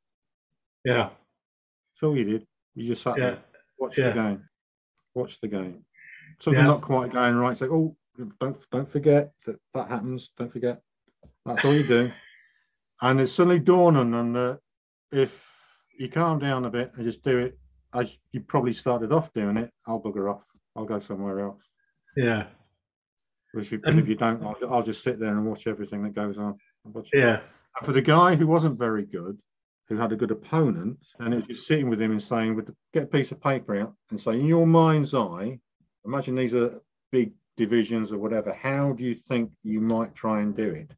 Yeah. That's all you did. You just sat there. Watch the game. Watch the game. Something not quite going right. Say, oh, don't forget that happens. Don't forget. That's all you do. And it's suddenly dawning on them that if you calm down a bit and just do it as you probably started off doing it, I'll bugger off. I'll go somewhere else. Yeah. But if you don't, I'll just sit there and watch everything that goes on. And for the guy who wasn't very good, who had a good opponent, and it was just sitting with him and saying, get a piece of paper out and say, in your mind's eye, imagine these are big divisions or whatever, how do you think you might try and do it?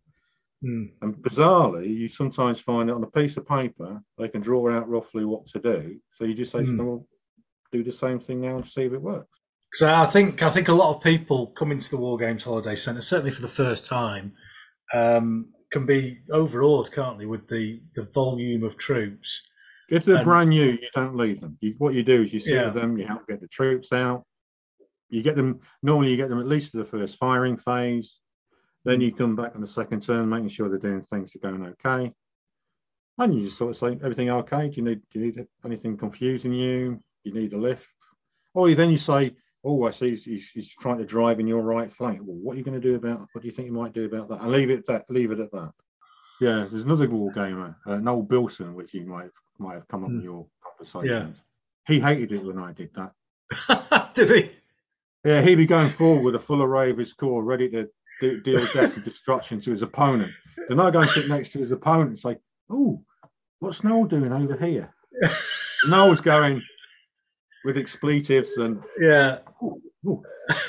And bizarrely, you sometimes find that on a piece of paper, they can draw out roughly what to do. So you just say, well, do the same thing now and see if it works. Because I think a lot of people coming to the War Games Holiday Centre, certainly for the first time, can be overawed, can't they, with the volume of troops. If they're brand new, you don't leave them. What you do is you sit with them, you help get the troops out. You get them, normally you get them at least to the first firing phase. Then you come back on the second turn, making sure they're doing things are going okay. And you just sort of say, everything okay? Do you need anything confusing you? Do you need a lift? Or then you say, oh, I see he's trying to drive in your right flank. Well, what are you going to do about, what do you think you might do about that? And leave it at that. Yeah, there's another war gamer, Noel Bilson, which you might have come up in your conversations. Yeah. He hated it when I did that. Did he? Yeah, he'd be going forward with a full array of his corps, ready to deal death and destruction to his opponent. Then I go and sit next to his opponent and say, oh, what's Noel doing over here? Noel's going with expletives and,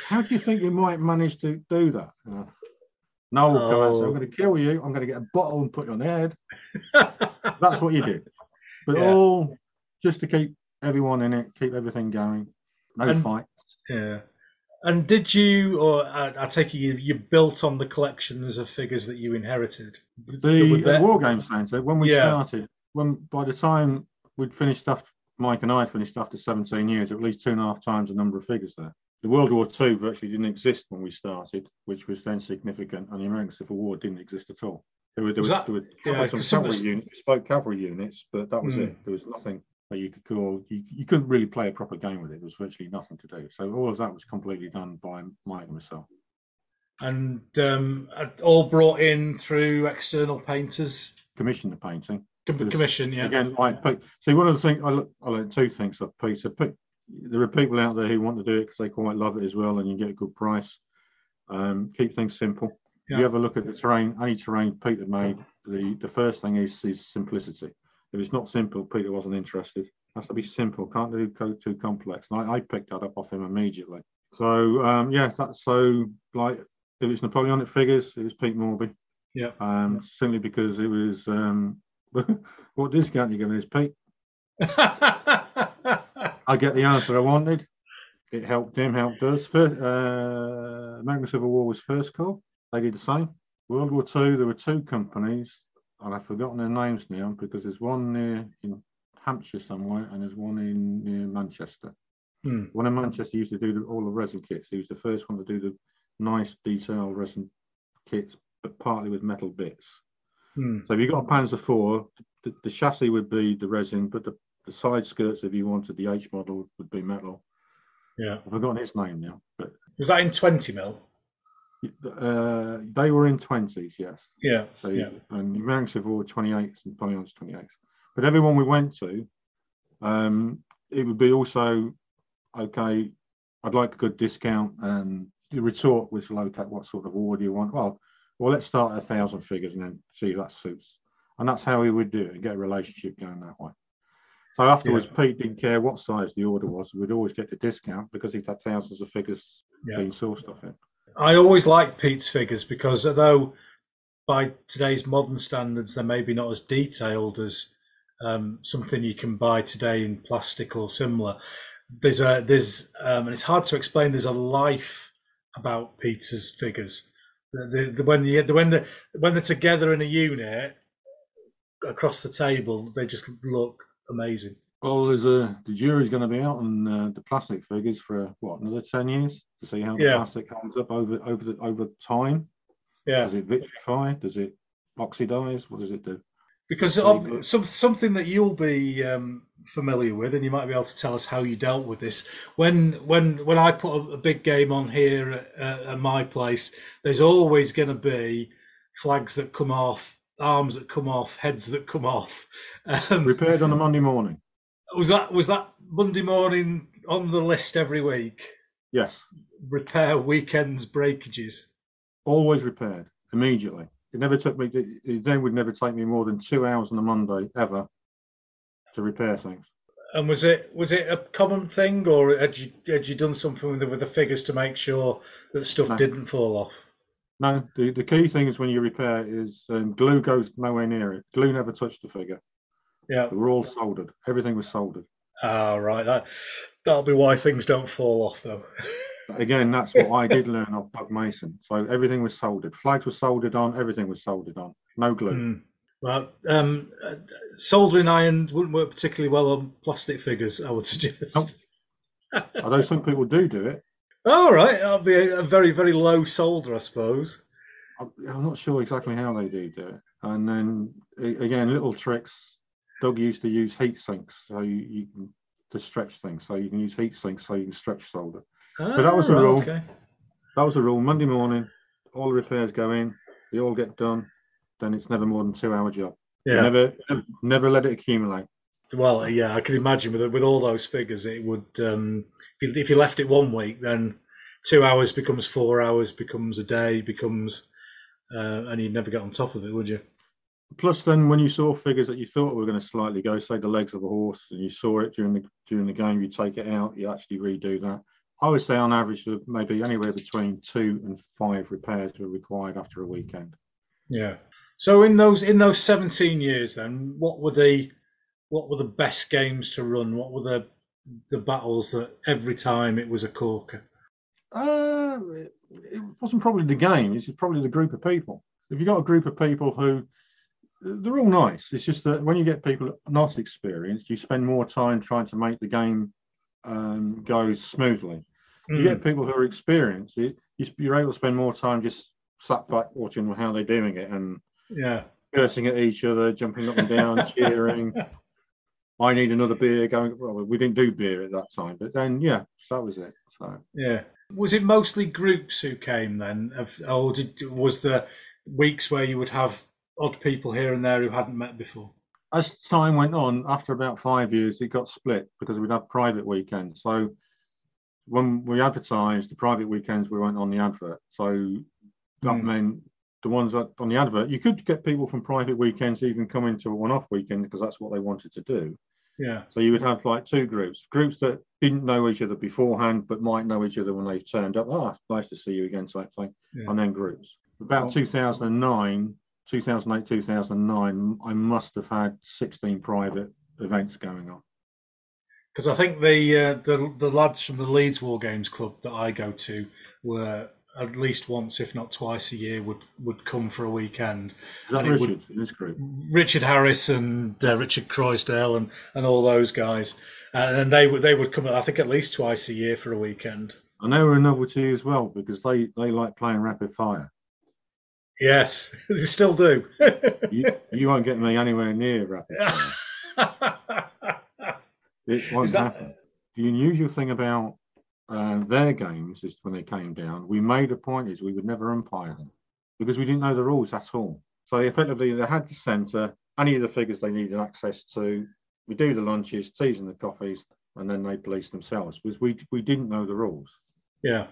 how do you think you might manage to do that? Noel goes, I'm going to kill you. I'm going to get a bottle and put you on the head. That's what you do. But all just to keep everyone in it, keep everything going. No fight. Yeah. And did you, or I take it you built on the collections of figures that you inherited? The War Games Centre, when we started, by the time we'd finished after, Mike and I had finished after 17 years, at least 2.5 times the number of figures there. The World War II virtually didn't exist when we started, which was then significant, and the American Civil War didn't exist at all. There were some cavalry units, bespoke cavalry units, but that was it. There was nothing that you could call, you couldn't really play a proper game with it. There was virtually nothing to do. So all of that was completely done by Mike and myself. And all brought in through external painters? Commissioned the painting. Commission, yeah. Again, like Pete. See, one of the things, I learned two things of Peter. There are people out there who want to do it because they quite love it as well, and you get a good price. Keep things simple. Yeah. If you ever look at the terrain, any terrain Peter made, the first thing is simplicity. If it's not simple, Peter wasn't interested. It has to be simple. Can't do too complex. And I picked that up off him immediately. So, if it's Napoleonic figures, it was Pete Morby. Yeah. Simply because it was... what discount are you giving us, Pete? I get the answer I wanted. It helped him, helped us. First, American Civil War was first call. They did the same. World War II, there were two companies, and I've forgotten their names now because there's one near in Hampshire somewhere and there's one near Manchester. The one in Manchester used to do all the resin kits. He was the first one to do the nice detailed resin kits, but partly with metal bits. So if you got a Panzer IV, the chassis would be the resin, but the side skirts, if you wanted the H model, would be metal. Yeah, I've forgotten its name now. But was that in 20 mil? They were in 20s, yes. Yeah. So, yeah. And the American Civil War 28s and Napoleon's 28s. But everyone we went to, it would be also okay. I'd like a good discount, and the retort was look at what sort of war do you want. Well, let's start at 1,000 figures and then see if that suits. And that's how we would do it and get a relationship going that way. So afterwards, Pete didn't care what size the order was. We'd always get the discount because he'd had thousands of figures being sourced off him. I always liked Pete's figures because although by today's modern standards, they're maybe not as detailed as something you can buy today in plastic or similar. And it's hard to explain, there's a life about Peter's figures. When they're together in a unit across the table, they just look amazing. Well, the jury's going to be out on the plastic figures for another 10 years to see how the plastic holds up over time. Yeah, does it vitrify? Does it oxidize? What does it do? Because something that you'll be familiar with, and you might be able to tell us how you dealt with this. When I put a big game on here at my place, there's always going to be flags that come off, arms that come off, heads that come off. Repaired on a Monday morning. Was that Monday morning on the list every week? Yes. Repair weekends, breakages. Always repaired immediately. It would never take me more than 2 hours on a Monday ever to repair things. And was it a common thing, or had you done something with the figures to make sure that stuff didn't fall off? No, the key thing is when you repair is glue goes nowhere near it. Glue never touched the figure. Yeah, they were all soldered. Everything was soldered. Ah, right. That'll be why things don't fall off, though. Again, that's what I did learn off Doug Mason. So everything was soldered. Flags were soldered on. Everything was soldered on. No glue. Mm. Well, soldering iron wouldn't work particularly well on plastic figures, I would suggest. Nope. Although some people do it. All right, that'll be a very, very low solder, I suppose. I'm not sure exactly how they do it. And then, again, little tricks. Doug used to use heat sinks so you can to stretch things. So you can use heat sinks so you can stretch solder. Oh, but that was a rule. Okay. That was a rule. Monday morning, all the repairs go in. They all get done. Then it's never more than a 2-hour job. Yeah. Never let it accumulate. Well, yeah, I could imagine with all those figures, it would. If you left it 1 week, then 2 hours becomes 4 hours, becomes a day, and you'd never get on top of it, would you? Plus, then when you saw figures that you thought were going to slightly go, say the legs of a horse, and you saw it during the game, you take it out, you actually redo that. I would say on average, maybe anywhere between 2 and 5 repairs were required after a weekend. Yeah. So in those 17 years, then what were the best games to run? What were the battles that every time it was a corker? It wasn't probably the game. It's probably the group of people. If you've got a group of people who they're all nice, it's just that when you get people not experienced, you spend more time trying to make the game go smoothly. Mm. You get people who are experienced, you're able to spend more time just sat back watching how they're doing it and cursing at each other, jumping up and down, cheering. I need another beer. Well, we didn't do beer at that time, but then that was it. So was it mostly groups who came then, or was there weeks where you would have odd people here and there who hadn't met before? As time went on, after about 5 years, it got split because we'd have private weekends. So when we advertised the private weekends, we weren't on the advert. So that meant the ones that on the advert, you could get people from private weekends to even come into a one-off weekend because that's what they wanted to do. Yeah. So you would have like two groups that didn't know each other beforehand but might know each other when they've turned up. Oh, nice to see you again type thing. Yeah. And then groups. About 2008, 2009, I must have had 16 private events going on. Because I think the lads from the Leeds War Games Club that I go to were at least once, if not twice a year, would come for a weekend. Is that Richard in this group? Richard Harris and Richard Croisdale and all those guys. And they would come, I think, at least twice a year for a weekend. And they were a novelty as well because they like playing rapid fire. Yes, they still do. you won't get me anywhere near rapid fire. It won't happen. The unusual thing about their games is when they came down, we made a point is we would never umpire them because we didn't know the rules at all. So effectively they had the centre, any of the figures they needed access to, we do the lunches, teas and the coffees, and then they police themselves because we didn't know the rules. Yeah.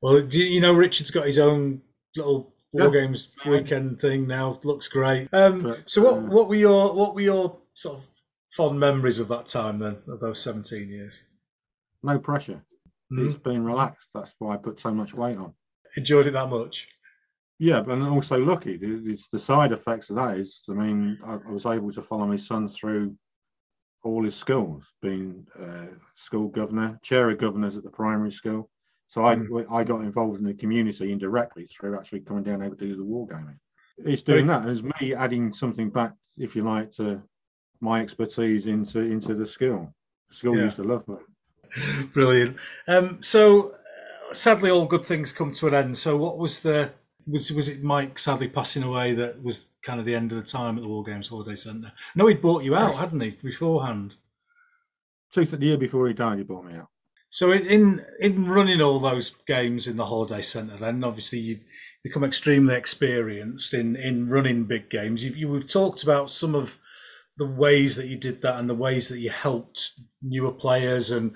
Well, do you know Richard's got his own little war games weekend thing now, looks great. So what were your sort of fond memories of that time then, of those 17 years? No pressure. It's been relaxed. That's why I put so much weight on. Enjoyed it that much? Yeah, but I'm also lucky. It's the side effects of that is, I mean, I was able to follow my son through all his schools, being school governor, chair of governors at the primary school. So I got involved in the community indirectly through actually coming down able to do the wargaming. It's doing that. And it's me adding something back, if you like, to my expertise into the school. The school used to love me. Brilliant. So sadly all good things come to an end. So what was was it Mike sadly passing away that was kind of the end of the time at the War Games Holiday Centre? No, he'd bought you out, hadn't he, beforehand? The year before he died, he bought me out. So in running all those games in the Holiday Centre then, obviously you've become extremely experienced in running big games. We've talked about some of the ways that you did that and the ways that you helped newer players and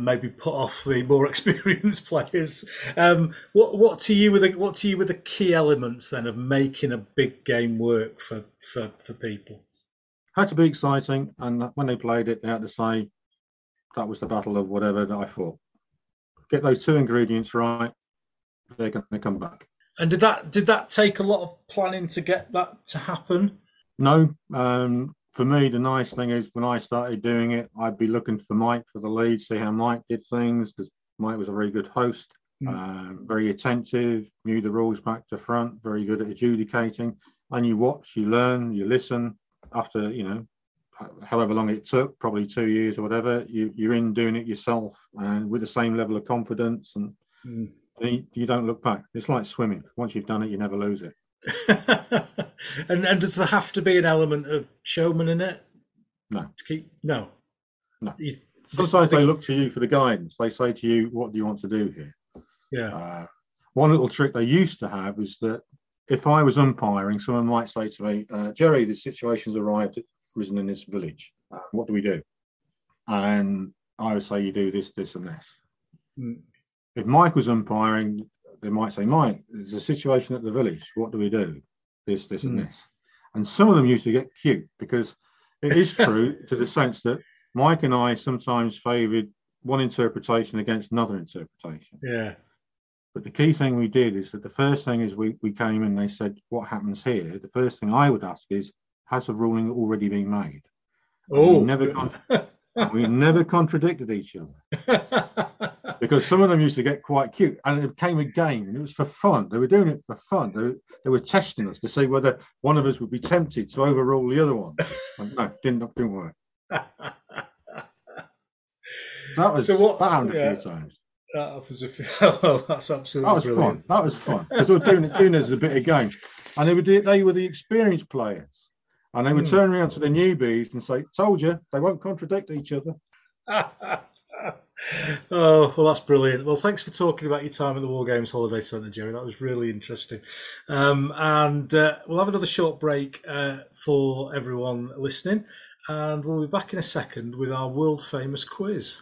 maybe put off the more experienced players. What to you were the key elements then of making a big game work for people? had to be exciting, and when they played it, they had to say, that was the battle of whatever that I fought. Get those two ingredients right, they're going to come back. And did that take a lot of planning to get that to happen? No. For me, the nice thing is when I started doing it, I'd be looking for Mike for the lead, see how Mike did things, because Mike was a very good host, very attentive, knew the rules back to front, very good at adjudicating. And you watch, you learn, you listen. After, you know, however long it took, probably 2 years or whatever, you're in doing it yourself and with the same level of confidence, and you don't look back. It's like swimming. Once you've done it, you never lose it. And does there have to be an element of showman in it? No. To keep no. Sometimes they look to you for the guidance. They say to you, "What do you want to do here?" Yeah. One little trick they used to have is that if I was umpiring, someone might say to me, "Jerry, the situation's arisen in this village. What do we do?" And I would say, "You do this, this, and this." Mm. If Mike was umpiring, they might say, "Mike, there's a situation at the village. What do we do? This, this, and this." And some of them used to get cute, because it is true to the sense that Mike and I sometimes favoured one interpretation against another interpretation. Yeah. But the key thing we did is that the first thing is we came in and they said, "What happens here?" The first thing I would ask is, "Has a ruling already been made?" Oh. We never contradicted each other. Because some of them used to get quite cute, and it became a game, and it was for fun. They were doing it for fun. They were testing us to see whether one of us would be tempted to overrule the other one. And no, didn't work. That was a few times. That was that's absolutely brilliant. Fun. That was fun. Because we were doing it as a bit of game, and they were the experienced players, and they would turn around to the newbies and say, "Told you, they won't contradict each other." Oh, well, that's brilliant. Well, thanks for talking about your time at the War Games Holiday Centre, Jerry. That was really interesting. And we'll have another short break for everyone listening. And we'll be back in a second with our world-famous quiz.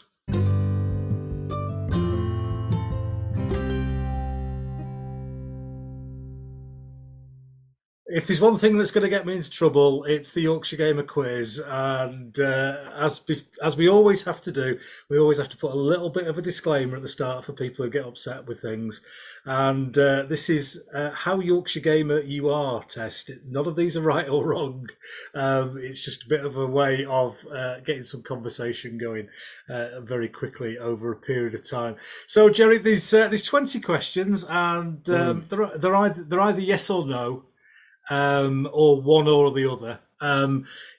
If there's one thing that's going to get me into trouble, it's the Yorkshire Gamer quiz. And as we always have to do, we always have to put a little bit of a disclaimer at the start for people who get upset with things. And this is how Yorkshire Gamer you are test. None of these are right or wrong. It's just a bit of a way of getting some conversation going very quickly over a period of time. So, Jerry, there's 20 questions, and they're either yes or no. Or one or the other.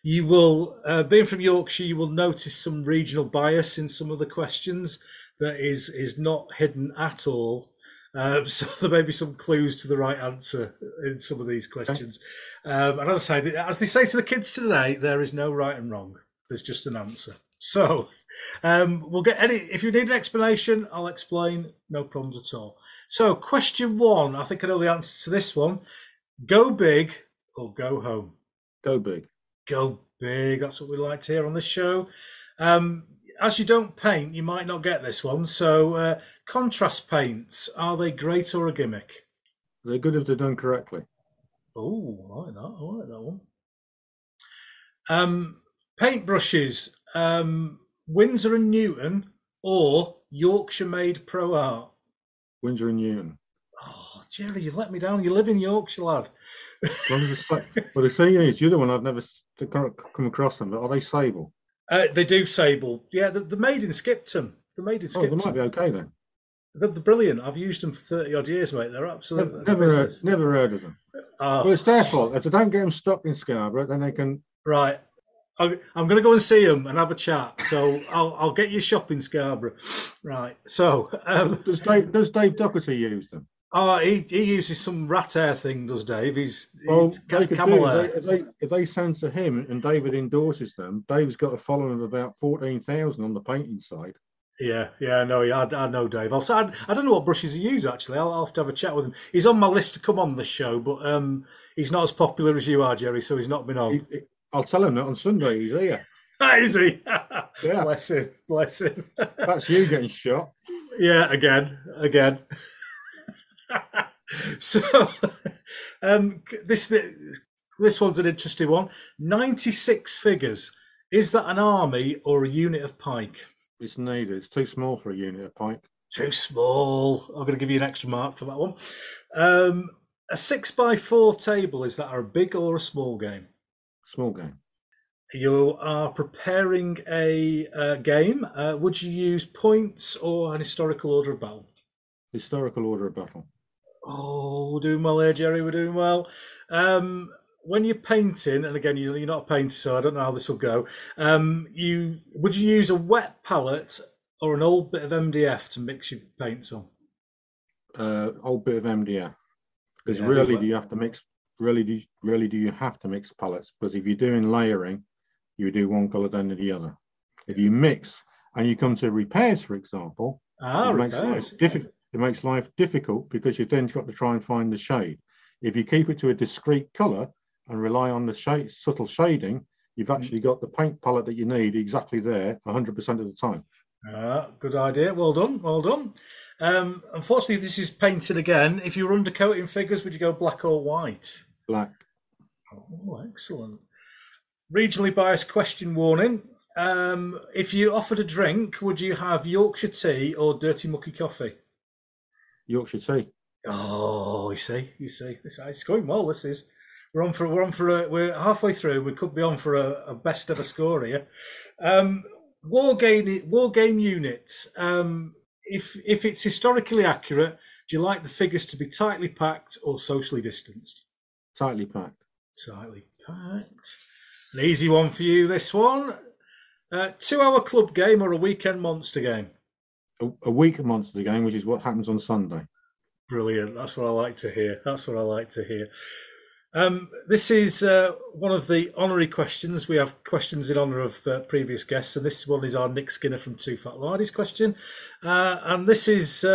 You will, being from Yorkshire, you will notice some regional bias in some of the questions that is not hidden at all. So there may be some clues to the right answer in some of these questions. And as I say, as they say to the kids today, there is no right and wrong. There's just an answer. So we'll get any. If you need an explanation, I'll explain. No problems at all. So question one, I think I know the answer to this one. Go big or go home? Go big. Go big. That's what we like to hear on this show. As you don't paint, you might not get this one. So contrast paints, are they great or a gimmick? They're good if they're done correctly. Oh, I like that. I like that one. Paintbrushes, Winsor & Newton or Yorkshire-made Pro Art? Winsor & Newton. Oh, Jerry, you've let me down. You live in Yorkshire, lad. Well, the thing is, you're the one I've never come across them, but are they sable? They do sable. Yeah, they're made in Skipton. They're made in Skipton. Oh, they might be okay then. They're brilliant. I've used them for 30-odd years, mate. They're absolutely... Never heard of them. Oh. Well, it's their fault. If they don't get them stopped in Scarborough, then they can... Right. I'm going to go and see them and have a chat. So I'll get you a shop in Scarborough. Right, so... Does Dave Docherty use them? Oh, he uses some rat hair thing, does Dave? He's camel hair. If they send to him and David endorses them, Dave's got a following of about 14,000 on the painting side. I know Dave. I don't know what brushes he uses, actually. I'll have to have a chat with him. He's on my list to come on the show, but he's not as popular as you are, Jerry, so he's not been on. I'll tell him that on Sunday, he's here. Is he? Yeah. Bless him. That's you getting shot. Yeah, again. So, this This one's an interesting one. 96 figures. Is that an army or a unit of pike? It's neither. It's too small for a unit of pike. Too small. I'm going to give you an extra mark for that one. A 6x4 table, is that a big or a small game? Small game. You are preparing a game. Would you use points or an historical order of battle? Historical order of battle. Oh, we're doing well here, Jerry. We're doing well. When you're painting, and again, you're not a painter, so I don't know how this will go. Would you use a wet palette or an old bit of MDF to mix your paints on? Old bit of MDF, because really do you have to mix palettes? Because if you're doing layering, you do one colour then to the other. If you mix and you come to repairs, for example, it makes life difficult because you've then got to try and find the shade. If you keep it to a discrete colour and rely on the subtle shading, you've actually got the paint palette that you need exactly there 100% of the time. Good idea. Well done. Well done. Unfortunately, this is painted again. If you were undercoating figures, would you go black or white? Black. Oh, excellent. Regionally biased question warning. If you offered a drink, would you have Yorkshire tea or dirty mucky coffee? Yorkshire tea. Oh, you see, it's going well. This is we're halfway through. We could be on for a best ever score here. War game units. If it's historically accurate, do you like the figures to be tightly packed or socially distanced? Tightly packed. Tightly packed. An easy one for you, this one. 2-hour club game or a weekend monster game? A weekend monster game, which is what happens on Sunday. Brilliant. That's what I like to hear. That's what I like to hear. This is one of the honorary questions. We have questions in honour of previous guests, and this one is our Nick Skinner from Two Fat Lardies question. And this is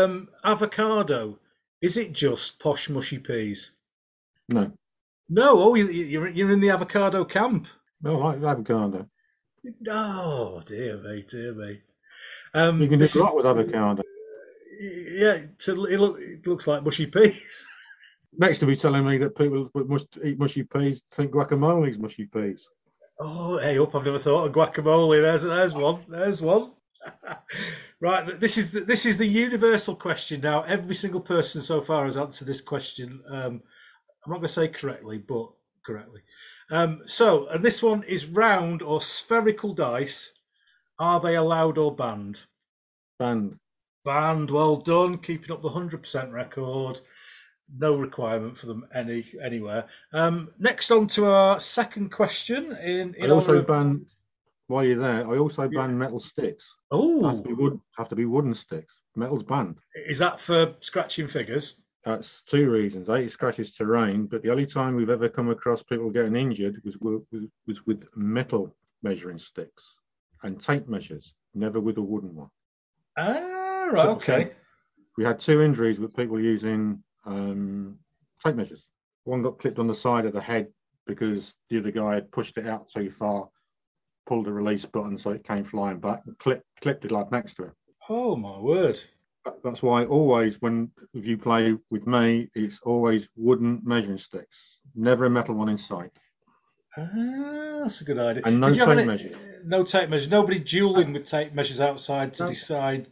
avocado. Is it just posh mushy peas? No. No? Oh, you're in the avocado camp. No, I like avocado. Oh, dear me, dear me. You can do a lot with avocado. Yeah, it looks like mushy peas. Next to be telling me that people must eat mushy peas think guacamole is mushy peas. Oh, hey up! I've never thought of guacamole. There's one. There's one. Right, this is the universal question now. Every single person so far has answered this question. I'm not going to say correctly, but correctly. And this one is round or spherical dice. Are they allowed or banned? Banned. Banned. Well done. Keeping up the 100% record. No requirement for them anywhere. Next on to our second question. I also ban, while you're there, I also ban metal sticks. Oh, have to be wooden sticks. Metal's banned. Is that for scratching figures? That's two reasons. A, it scratches terrain, but the only time we've ever come across people getting injured was with metal measuring sticks and tape measures, never with a wooden one. Ah, right, so, okay. We had two injuries with people using tape measures. One got clipped on the side of the head because the other guy had pushed it out too far, pulled the release button so it came flying back and clipped the lad next to him. Oh my word. That's why always if you play with me, it's always wooden measuring sticks, never a metal one in sight. Ah, that's a good idea. And no tape measures. No tape measures. Nobody dueling with tape measures outside to decide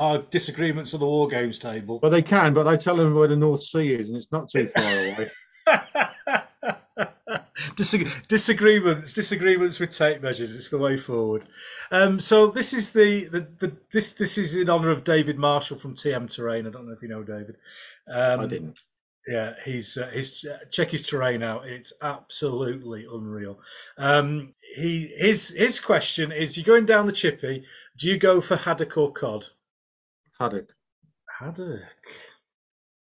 our disagreements on the War Games table. Well, they can, but I tell them where the North Sea is, and it's not too far away. Disagreements with tape measures. It's the way forward. So this is this is in honour of David Marshall from TM Terrain. I don't know if you know David. I didn't. Yeah, check his terrain out. It's absolutely unreal. His question is: you're going down the chippy. Do you go for haddock or cod? Haddock.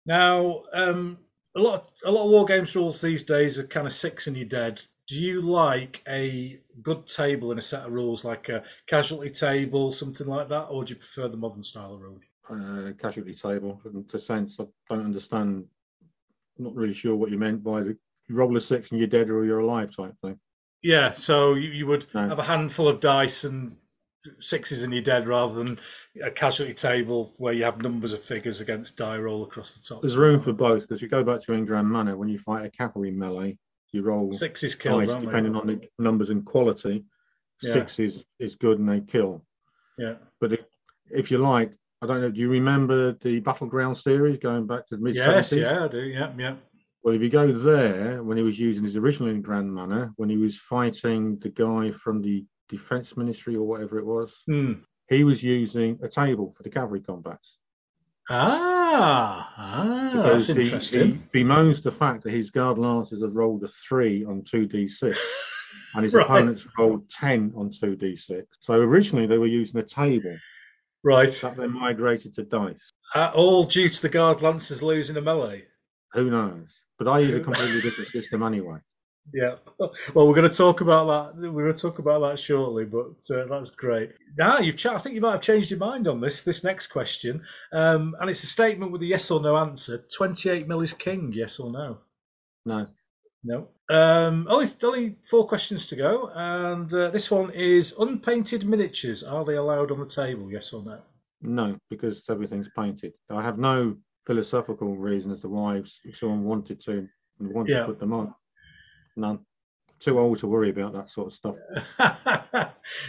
Now, a lot of war games rules these days are kind of six and you're dead. Do you like a good table and a set of rules, like a casualty table, something like that, or do you prefer the modern style of rules? Casualty table. In the sense, I don't understand. I'm not really sure what you meant by the roll a six and you're dead or you're alive type thing. Yeah, so you would have a handful of dice and sixes and you're dead, rather than a casualty table where you have numbers of figures against die roll across the top. There's room for both, because you go back to In Grand Manner, when you fight a cavalry melee, you roll sixes kill, dice, depending on the numbers and quality. Yeah. Six is good and they kill. Yeah. But if you like, I don't know, do you remember the Battleground series going back to the mid 70s? Yes, yeah, I do, yeah, yeah. Well, if you go there, when he was using his original In the Grand Manner, when he was fighting the guy from the Defence Ministry or whatever it was, he was using a table for the cavalry combats. That's interesting. He bemoans the fact that his Guard Lancers have rolled a 3 on 2d6 and his opponents rolled 10 on 2d6. So originally they were using a table. Right. That they migrated to dice. All due to the Guard Lancers losing a melee. Who knows? But I use a completely different system anyway. Yeah. Well, we're going to talk about that. We're going to talk about that shortly, but that's great. Now, I think you might have changed your mind on this next question. And it's a statement with a yes or no answer. 28 mil is king, yes or no? No. No. Only 4 questions to go. And this one is, unpainted miniatures, are they allowed on the table, yes or no? No, because everything's painted. I have no philosophical reason as to why if someone wanted to put them on. None. Too old to worry about that sort of stuff.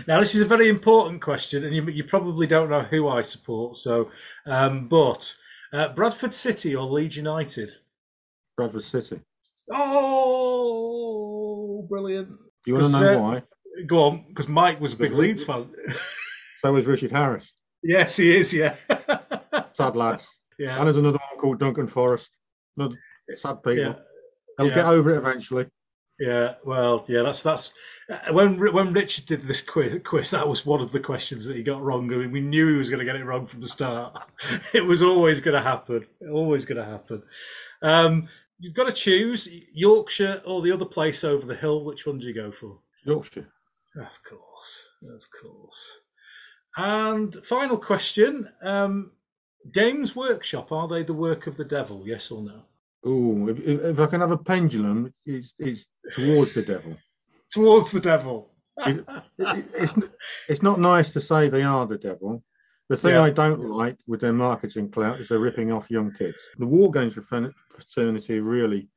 Now, this is a very important question, and you probably don't know who I support. So, but Bradford City or Leeds United? Bradford City. Oh, brilliant! Do you want to know why? Go on, because Mike was a big Leeds fan. So was Richard Harris. Yes, he is. Yeah. Sad lads. Yeah. And there's another one called Duncan Forrest. Another sad people. Yeah. They'll get over it eventually. Yeah, well, yeah, that's when Richard did this quiz, that was one of the questions that he got wrong. I mean, we knew he was going to get it wrong from the start. It was always going to happen. Always going to happen. You've got to choose Yorkshire or the other place over the hill. Which one do you go for? Yorkshire. Of course, of course. And final question. Games Workshop, are they the work of the devil, yes or no? Oh, if I can have a pendulum, it's towards the devil. Towards the devil. It's not nice to say they are the devil. The thing I don't like with their marketing clout is they're ripping off young kids. The War Games fraternity, really,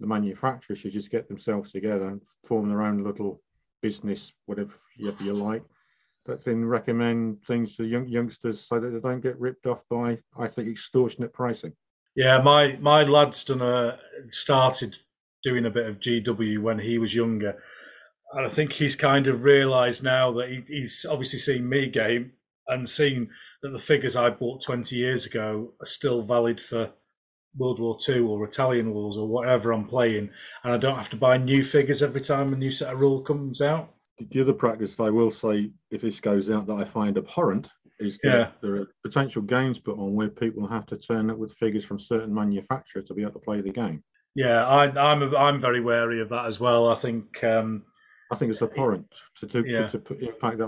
the manufacturers should just get themselves together and form their own little business, whatever you like, that then recommend things to youngsters so that they don't get ripped off by, I think, extortionate pricing. Yeah, my lad's started doing a bit of GW when he was younger, and I think he's kind of realised now that he's obviously seen me game and seen that the figures I bought 20 years ago are still valid for World War II or Italian wars or whatever I'm playing, and I don't have to buy new figures every time a new set of rule comes out. The other practice I will say, if this goes out, that I find abhorrent, is that there are potential games put on where people have to turn up with figures from certain manufacturer to be able to play the game. Yeah, I'm very wary of that as well. I think it's abhorrent to impact that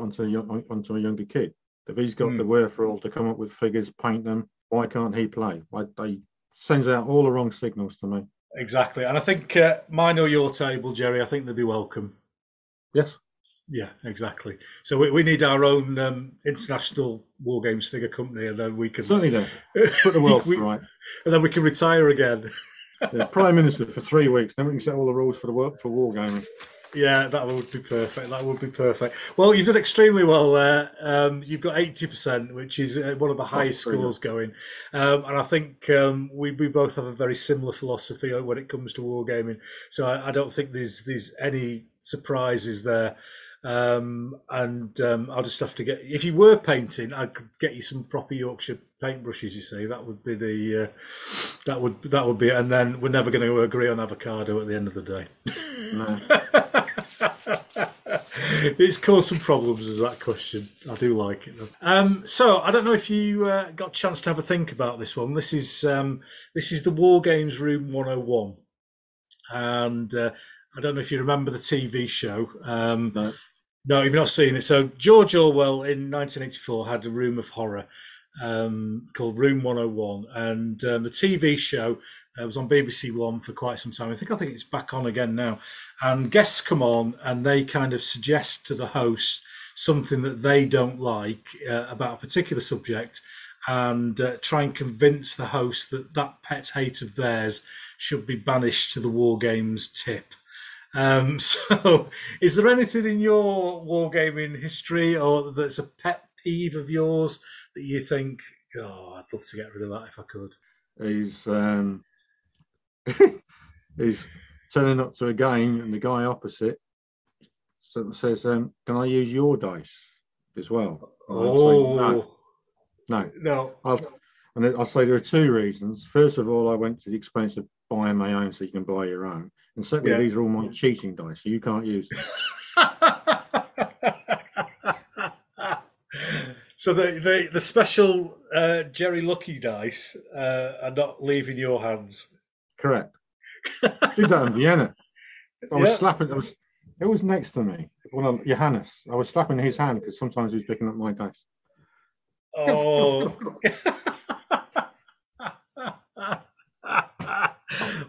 onto a younger kid. If he's got the wherewithal to come up with figures, paint them, why can't he play? They sends out all the wrong signals to me. Exactly, and I think mine or your table, Jerry, I think they'd be welcome. Yes. Yeah, exactly. So we need our own international War Games figure company, and then we can certainly put the world right, and then we can retire again. Yeah, Prime Minister for 3 weeks, then we can set all the rules for the work for War Games. Yeah, that would be perfect. That would be perfect. Well, you've done extremely well there. You've got 80%, which is one of the highest scores going. And I think we both have a very similar philosophy when it comes to wargaming. So I don't think there's any surprises there. I'll just have to get, if you were painting, I could get you some proper Yorkshire paintbrushes. You see, that would be the that would be, and then we're never going to agree on avocado at the end of the day. No. It's caused some problems, is that question. I do like it. So I don't know if you got a chance to have a think about this one. This is the War Games Room 101, and I don't know if you remember the TV show. No. No, you've not seen it. So George Orwell in 1984 had a room of horror called Room 101, and the TV show was on BBC One for quite some time. I think it's back on again now. And guests come on, and they kind of suggest to the host something that they don't like about a particular subject, and try and convince the host that pet hate of theirs should be banished to the War Games tip. So is there anything in your wargaming history or that's a pet peeve of yours that you think, oh, I'd love to get rid of that if I could? He's turning up to a game and the guy opposite says, can I use your dice as well? Oh, I'd say, no. I'll say there are two reasons. First of all, I went to the expense of buying my own so you can buy your own. And secondly, these are all my cheating dice, so you can't use them. So the special Jerry Lucky dice are not leaving your hands. Correct. Did that in Vienna. I was slapping. It was next to me. Well, Johannes. I was slapping his hand because sometimes he was picking up my dice. Oh.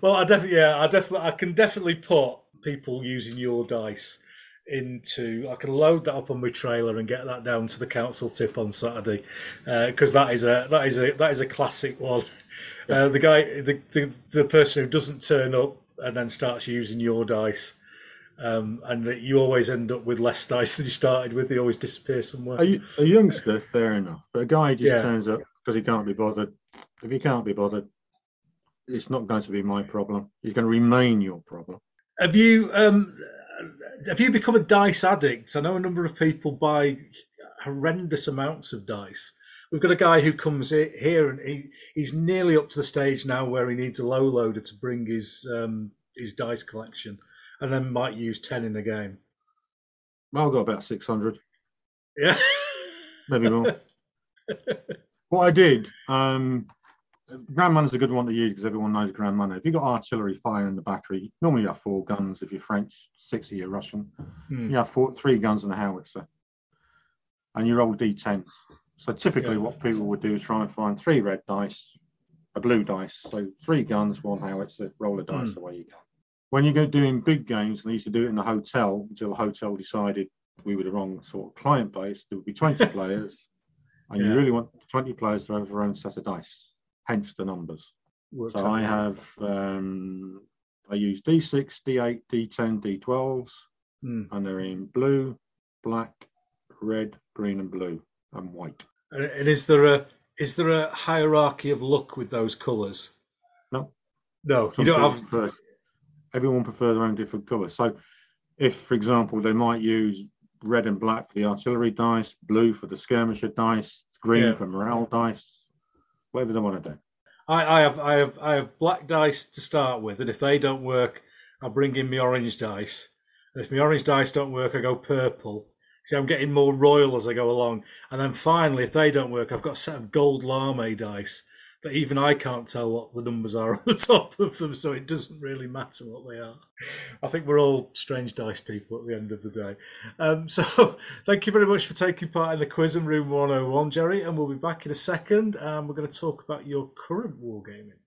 Well, I can definitely put people using your dice into. I can load that up on my trailer and get that down to the council tip on Saturday, because that is a classic one. The guy, the person who doesn't turn up and then starts using your dice, and that you always end up with less dice than you started with. They always disappear somewhere. A youngster, fair enough, but a guy just turns up because he can't be bothered. If he can't be bothered, it's not going to be my problem. It's going to remain your problem. Have you become a dice addict? I know a number of people buy horrendous amounts of dice. We've got a guy who comes here and he's nearly up to the stage now where he needs a low loader to bring his dice collection, and then might use 10 in a game. Well, I've got about 600. Yeah. Maybe more. What I did... Grand Manner's a good one to use because everyone knows Grand Manner. If you've got artillery fire in the battery, normally you have 4 guns. If you're French, 6 if you're Russian. You have 3 guns and a howitzer. And you roll D10. So typically what people would do is try and find 3 red dice, a blue dice. So 3 guns, 1 howitzer, roll a dice, away you go. When you go doing big games, and they used to do it in the hotel until the hotel decided we were the wrong sort of client base, there would be 20 players, and you really want 20 players to have their own set of dice. Hence the numbers. So I have, I use D6, D8, D10, D12s, and they're in blue, black, red, green, and blue, and white. And is there a hierarchy of luck with those colours? No. Everyone prefers their own different colours. So, if for example they might use red and black for the artillery dice, blue for the skirmisher dice, green for morale dice. Whatever they want to do. I have black dice to start with, and if they don't work, I bring in my orange dice. And if my orange dice don't work, I go purple. See, I'm getting more royal as I go along. And then finally, if they don't work, I've got a set of gold lame dice that even I can't tell what the numbers are on the top of them, so it doesn't really matter what they are. I think we're all strange dice people at the end of the day. So thank you very much for taking part in the quiz in Room 101, Jerry, and we'll be back in a second, and we're going to talk about your current wargaming.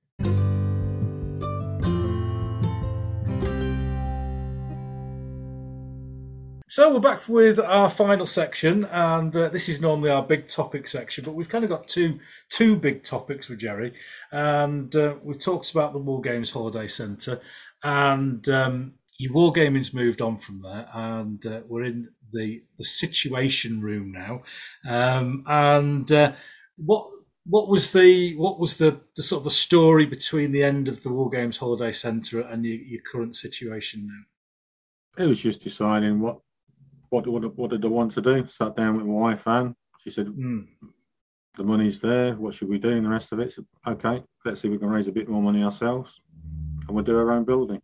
So we're back with our final section, and this is normally our big topic section, but we've kind of got two big topics with Jerry, and we've talked about the War Games Holiday Centre, and your wargaming's moved on from there, and we're in the situation room now, and what was the sort of the story between the end of the War Games Holiday Centre and your current situation now? It was just deciding what did I want to do? Sat down with my wife, Anne. She said, the money's there. What should we do? And the rest of it. Said, okay, let's see if we can raise a bit more money ourselves, and we'll do our own building.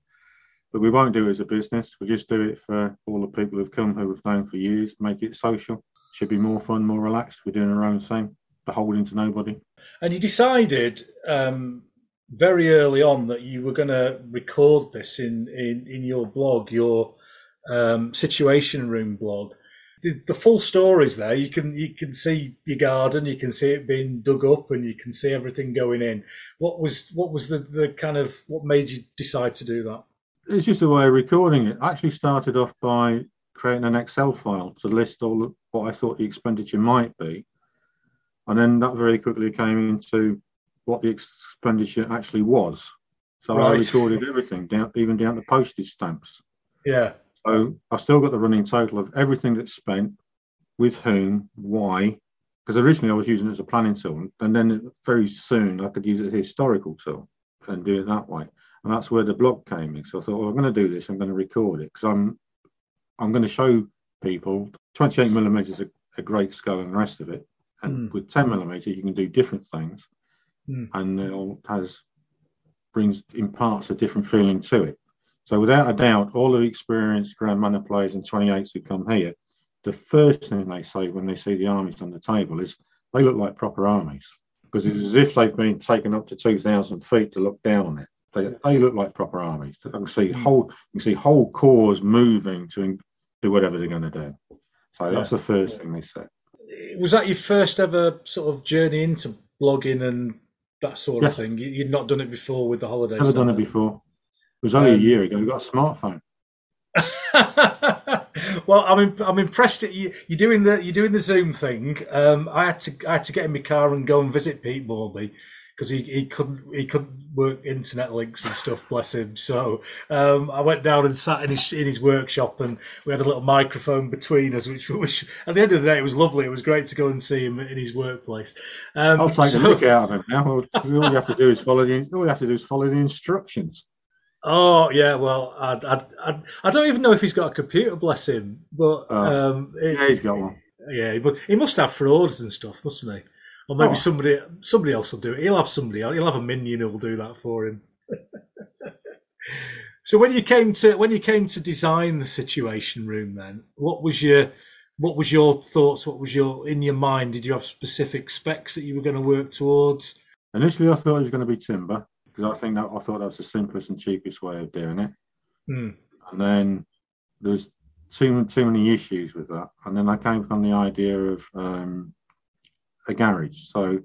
But we won't do it as a business. We'll just do it for all the people who've come, who we've known for years. Make it social. Should be more fun, more relaxed. We're doing our own thing, beholden to nobody. And you decided very early on that you were going to record this in your blog, your Situation Room blog. The full story's there. You can see your garden, you can see it being dug up, and you can see everything going in. What was the kind of what made you decide to do that? It's just a way of recording it. I actually started off by creating an Excel file to list all of what I thought the expenditure might be, and then that very quickly came into what the expenditure actually was. So I recorded everything, even down to postage stamps. Yeah. So I've still got the running total of everything that's spent, with whom, why, because originally I was using it as a planning tool, and then very soon I could use it as a historical tool and do it that way. And that's where the blog came in. So I thought, well, I'm going to do this. I'm going to record it because I'm going to show people 28 millimeters is a great scale and the rest of it. And with 10 millimeter, you can do different things, and it all imparts a different feeling to it. So without a doubt, all of the experienced Grand Manner players and 28s who come here, the first thing they say when they see the armies on the table is they look like proper armies, because it's as if they've been taken up to 2,000 feet to look down on it. They look like proper armies. You can see whole corps moving to do whatever they're going to do. So that's the first thing they say. Was that your first ever sort of journey into blogging and that sort of thing? You'd not done it before with the holidays? Never done it before. It was only a year ago. We got a smartphone. Well, I'm impressed that you're doing the Zoom thing. I had to get in my car and go and visit Pete Morby because he couldn't work internet links and stuff. Bless him. So I went down and sat in his workshop, and we had a little microphone between us, which at the end of the day it was lovely. It was great to go and see him in his workplace. I'll take the look out of him now. All you have to do is follow the instructions. Oh yeah, well, I don't even know if he's got a computer, bless him. But he's got one. Yeah, but he must have frauds and stuff, mustn't he? Or maybe somebody else will do it. He'll have a minion who'll do that for him. So when you came to design the Situation Room, then what was your thoughts? What was your in your mind? Did you have specific specs that you were going to work towards? Initially, I thought it was going to be timber, because I thought that was the simplest and cheapest way of doing it. And then there's too many issues with that. And then I came from the idea of a garage. So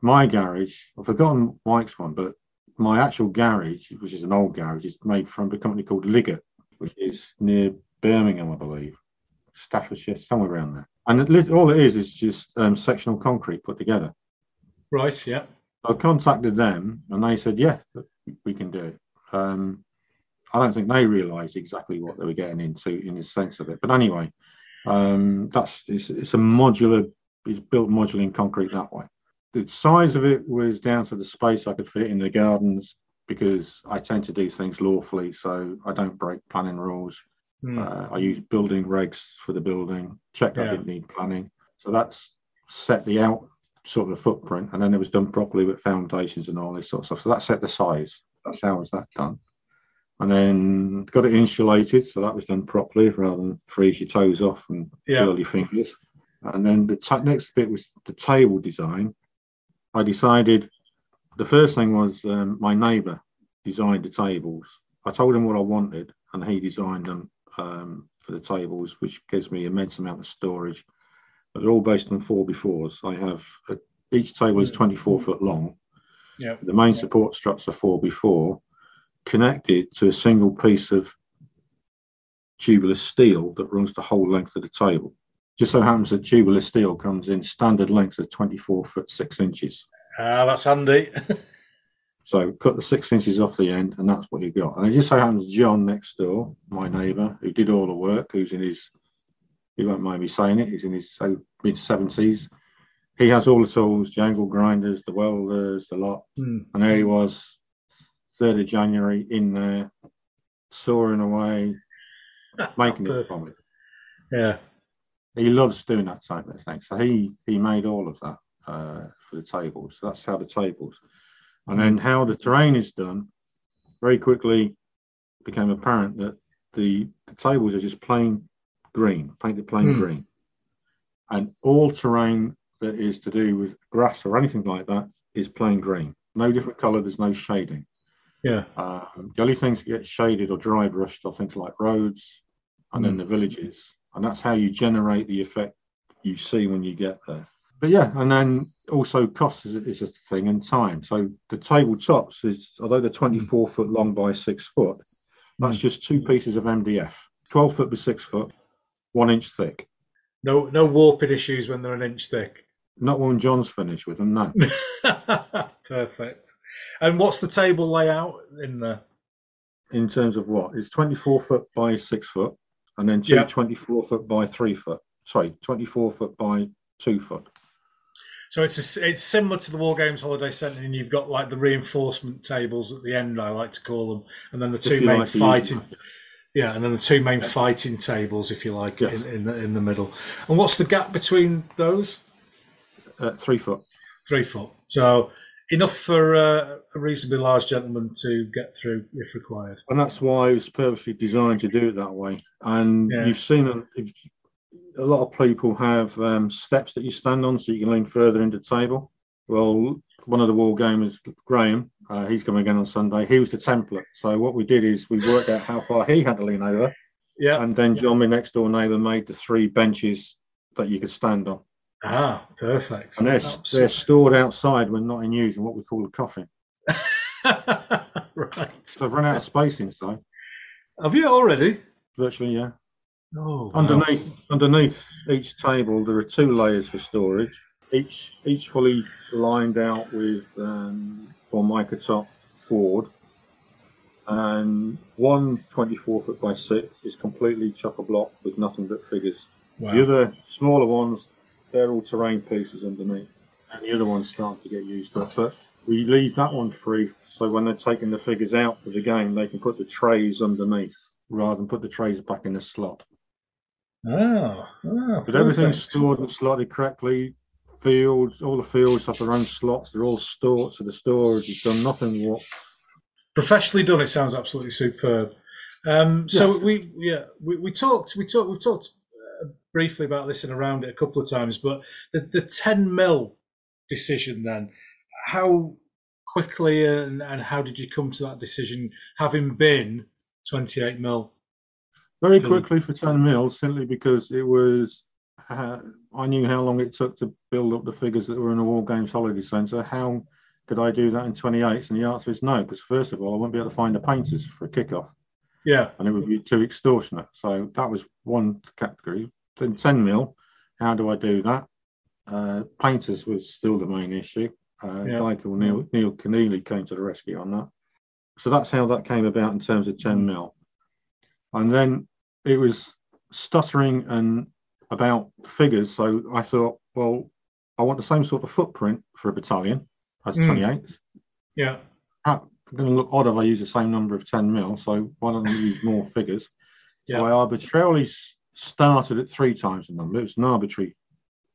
my garage, I've forgotten Mike's one, but my actual garage, which is an old garage, is made from a company called Liggett, which is near Birmingham, I believe, Staffordshire, somewhere around there. And all it is just sectional concrete put together. Right, yeah. I contacted them and they said, yeah, we can do it. I don't think they realised exactly what they were getting into in the sense of it. But anyway, it's a modular, it's built modular in concrete that way. The size of it was down to the space I could fit it in the gardens, because I tend to do things lawfully, so I don't break planning rules. I use building regs for the building, checked I didn't need planning. So that's set the out sort of a footprint, and then it was done properly with foundations and all this sort of stuff. So that set the size. That's how was that done. And then got it insulated, so that was done properly rather than freeze your toes off and curl your fingers. And then the next bit was the table design. I decided the first thing was my neighbour designed the tables. I told him what I wanted and he designed them for the tables, which gives me an immense amount of storage. They're all based on 4x4s. I have each table is 24 foot long. Yeah. The main support struts are 4x4, connected to a single piece of tubular steel that runs the whole length of the table. Just so happens that tubular steel comes in standard lengths of 24 foot 6 inches. Ah, that's handy. So cut the 6 inches off the end, and that's what you got. And it just so happens John next door, my neighbour, who did all the work, who's in his. He won't mind me saying it. He's in his mid-70s. He has all the tools, the angle grinders, the welders, the lot. And there he was, 3rd of January, in there, sawing away, making it from it. Yeah. He loves doing that type of thing. So he made all of that for the tables. So that's how the tables. And then how the terrain is done, very quickly became apparent that the tables are just plain green, painted plain green, and all terrain that is to do with grass or anything like that is plain green. No different colour. There's no shading. Yeah. The only things that get shaded or dry brushed are things like roads and then the villages, and that's how you generate the effect you see when you get there. But yeah, and then also cost is a thing, and time. So the table tops is, although they're 24 foot long by 6 foot, that's just two pieces of MDF, 12 foot by 6 foot. 1 inch thick. No warping issues when they're an inch thick. Not when John's finished with them, no. Perfect. And what's the table layout in there? in terms of what? It's 24 foot by 6 foot, and then two 24 foot by 3 foot. Sorry, 24 foot by 2 foot. So it's similar to the War Games Holiday Centre, and you've got like the reinforcement tables at the end, I like to call them, and then the two main fighting, and then the two main fighting tables, if you like, in the middle. And what's the gap between those? 3 foot. 3 foot. So enough for a reasonably large gentleman to get through if required. And that's why it was purposely designed to do it that way. And you've seen a lot of people have steps that you stand on so you can lean further into the table. Well, one of the war gamers, Graham, he's coming again on Sunday. He was the template. So what we did is we worked out how far he had to lean over. Yeah. And then John, my next door neighbour, made the three benches that you could stand on. Ah, perfect. And they're stored outside when not in use in what we call a coffin. Right. So I've run out of space inside. Have you already? Virtually, yeah. Oh, underneath each table there are two layers for storage, each fully lined out with Formica top board, and one 24 foot by 6 is completely chock-a-block with nothing but figures. Wow. The other smaller ones, they're all terrain pieces underneath, and the other one's starting to get used up, but we leave that one free so when they're taking the figures out for the game they can put the trays underneath rather than put the trays back in the slot. But everything's stored and slotted correctly. Fields, all the fields have their own slots. They're all stored, so the storage is done. Nothing warped. Professionally done. It sounds absolutely superb. So we've talked briefly about this and around it a couple of times. But the 10 mil decision then, how quickly and how did you come to that decision, having been 28 mil? Very quickly for 10 mil, simply because it was, I knew how long it took to build up the figures that were in the War Games Holiday Centre. How could I do that in 28s? And the answer is no, because first of all, I wouldn't be able to find the painters for a kickoff. Yeah. And it would be too extortionate. So that was one category. Then 10 mil, how do I do that? Painters was still the main issue. A guy called Neil Keneally came to the rescue on that. So that's how that came about in terms of 10 mil. And then it was stuttering and about figures. So I thought, well, I want the same sort of footprint for a battalion as 28. Yeah. I'm going to look odd if I use the same number of 10 mil. So why don't I use more figures? So I arbitrarily started at 3 times the number. It was an arbitrary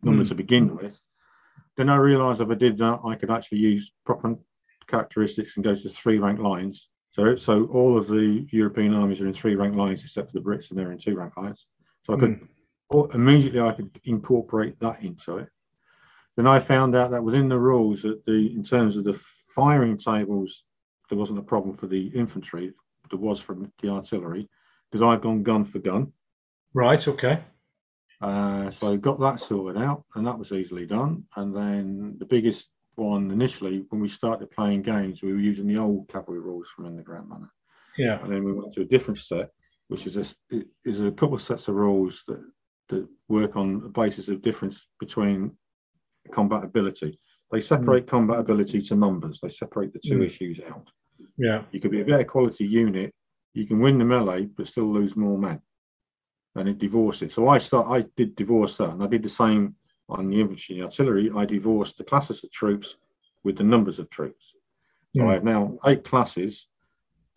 number to begin with. Then I realised if I did that, I could actually use proper characteristics and goes to 3 rank lines. So all of the European armies are in 3 rank lines except for the Brits, and they're in 2 rank lines. So I could immediately incorporate that into it. Then I found out that within the rules, that in terms of the firing tables, there wasn't a problem for the infantry. There was from the artillery, because I've gone gun for gun. Right. Okay. So got that sorted out, and that was easily done. And then the biggest one initially, when we started playing games, we were using the old cavalry rules from In the Grand Manner. Yeah. And then we went to a different set, which is a couple of sets of rules that work on the basis of difference between combatability. They separate combatability to numbers. They separate the two issues out. Yeah. You could be a better quality unit. You can win the melee, but still lose more men. And it divorced it. So I did divorce that, and I did the same on the infantry and artillery. I divorced the classes of troops with the numbers of troops. So I have now 8 classes,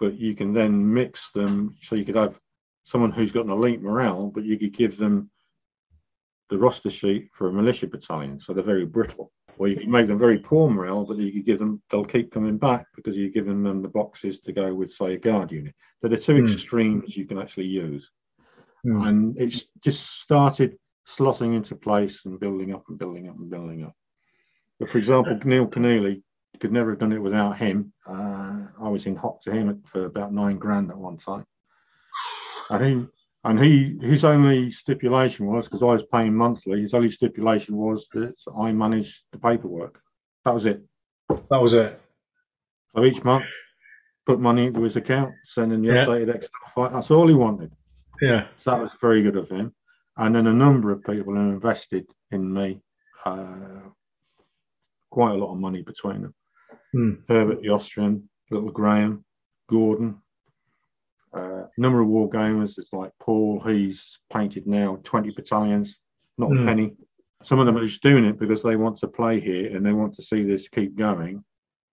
but you can then mix them. So you could have someone who's got an elite morale, but you could give them the roster sheet for a militia battalion, so they're very brittle. Or you could make them very poor morale, but you could give them, they'll keep coming back because you're giving them the boxes to go with, say, a guard unit. So the two extremes you can actually use. And it's just started slotting into place and building up and building up and building up. But for example, Neil Keneally, could never have done it without him. I was in hock to him for about $9,000 at one time. And his only stipulation was, because I was paying monthly, his only stipulation was that I managed the paperwork. That was it. So each month, put money into his account, sending the updated Excel file. That's all he wanted. Yeah. So that was very good of him. And then a number of people who invested in me, quite a lot of money between them. Herbert the Austrian, Little Graham, Gordon, number of war gamers is like Paul. He's painted now 20 battalions, not a penny. Some of them are just doing it because they want to play here and they want to see this keep going.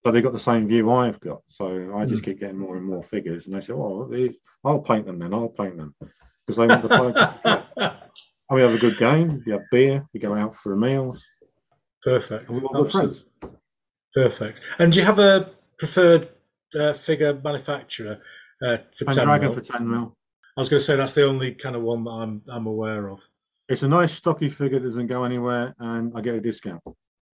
But they've got the same view I've got. So I just keep getting more and more figures. And they say, oh, I'll paint them then. I'll paint them. Because they want to play. And we have a good game. We have beer. We go out for meals. Perfect. And we're all friends. Perfect. And do you have a preferred figure manufacturer for 10 mil? For 10 mil. I was going to say that's the only kind of one that I'm aware of. It's a nice stocky figure that doesn't go anywhere, and I get a discount.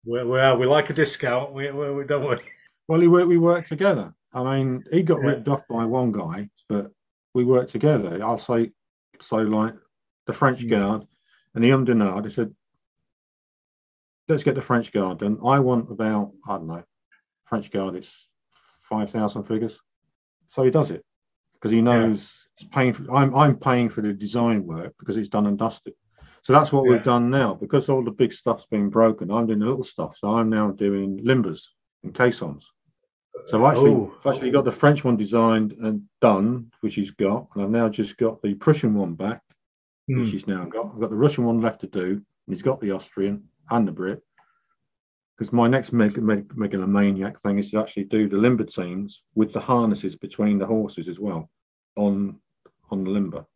We like a discount. We don't worry. Well, we work together. I mean, he got ripped off by one guy, but we work together. I'll say, so like the French Guard and the Umdenard, I said, let's get the French Guard. And I want about, I don't know, French Guard, it's 5,000 figures. So he does it because he knows it's paying for, I'm paying for the design work because it's done and dusted. So that's what we've done now. Because all the big stuff's been broken, I'm doing the little stuff. So I'm now doing limbers and caissons. So I've actually got the French one designed and done, which he's got. And I've now just got the Prussian one back, which he's now got. I've got the Russian one left to do. And he's got the Austrian and the Brit. Because my next megalomaniac thing is to actually do the limber teams with the harnesses between the horses as well on the limber.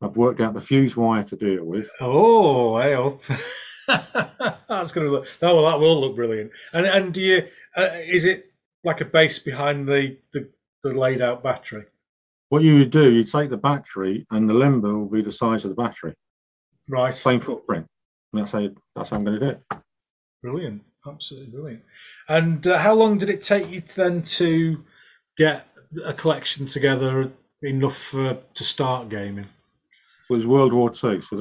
I've worked out the fuse wire to do it with. Oh, I hope that's going to look. Oh, well, that will look brilliant. And do you? Is it like a base behind the laid out battery? What you would do, you take the battery, and the limber will be the size of the battery. Right. Same footprint. And that's how I'm going to do it. Brilliant, absolutely brilliant. And how long did it take you then to get a collection together enough to start gaming? It was World War II. So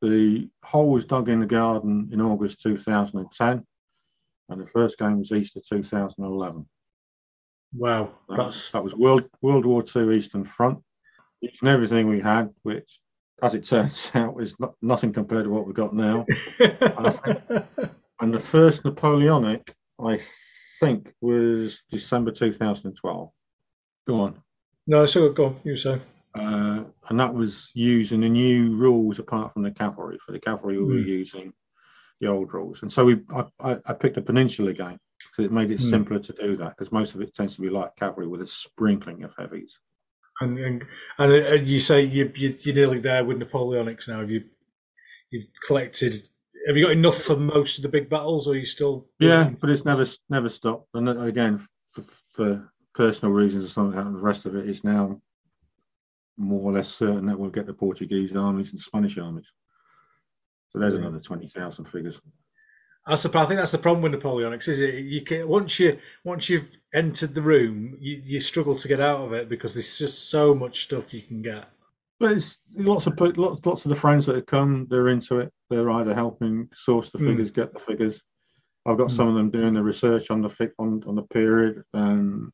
the hole was dug in the garden in August 2010, and the first game was Easter 2011. Wow, that was World War II Eastern Front. And everything we had, which, as it turns out, is nothing compared to what we've got now. And the first Napoleonic, I think, was December 2012. Go on. No, so go on. You say. And that was using the new rules apart from the cavalry. For the cavalry, we were using the old rules. And so I picked a Peninsula game because it made it simpler to do that, because most of it tends to be like cavalry with a sprinkling of heavies. And you say you're nearly there with Napoleonics now. You've collected. Have you got enough for most of the big battles, or are you still? Yeah, but it's never stopped. And again, for personal reasons or something, and the rest of it is now more or less certain that we'll get the Portuguese armies and Spanish armies. So there's another 20,000 figures. I think that's the problem with Napoleonics, is it? You can, once you've entered the room, you struggle to get out of it because there's just so much stuff you can get. But it's lots of the friends that have come, they're into it. They're either helping source the figures, get the figures. I've got some of them doing the research on the period, and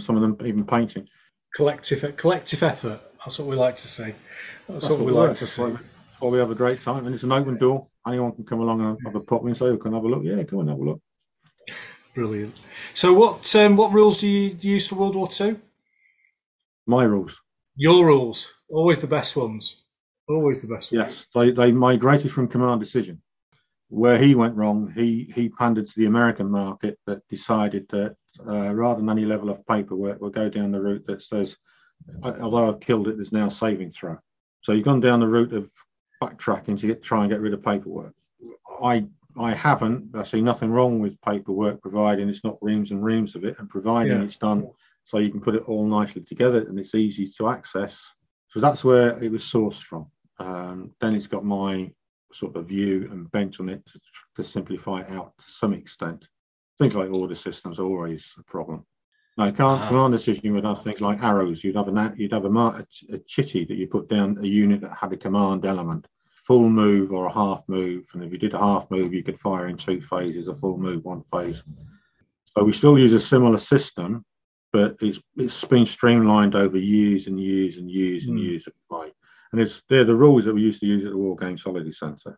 some of them even painting. Collective effort. That's what we like to see. That's what we like to see. Well, we have a great time, and it's an open door. Anyone can come along and have a pop and say, "We can have a look." Yeah, come and have a look. Brilliant. So, what rules do you use for World War II? My rules. Your rules, always the best ones. Always the best ones. Yes, they migrated from command decision. Where he went wrong, he pandered to the American market that decided that rather than any level of paperwork, we'll go down the route that says, although I've killed it, there's now saving throw. So you've gone down the route of backtracking to try and get rid of paperwork. I haven't. I see nothing wrong with paperwork, providing it's not reams and reams of it, and providing it's done so you can put it all nicely together and it's easy to access. So that's where it was sourced from. Then it's got my sort of view and bent on it to simplify it out to some extent. Things like order systems are always a problem. No, command decision, you would have things like arrows. You'd have a chitty that you put down a unit that had a command element, full move or a half move. And if you did a half move, you could fire in two phases, a full move, one phase. So we still use a similar system, but it's been streamlined over years and years and years and years of play. And they're the rules that we used to use at the War Games Holiday Centre.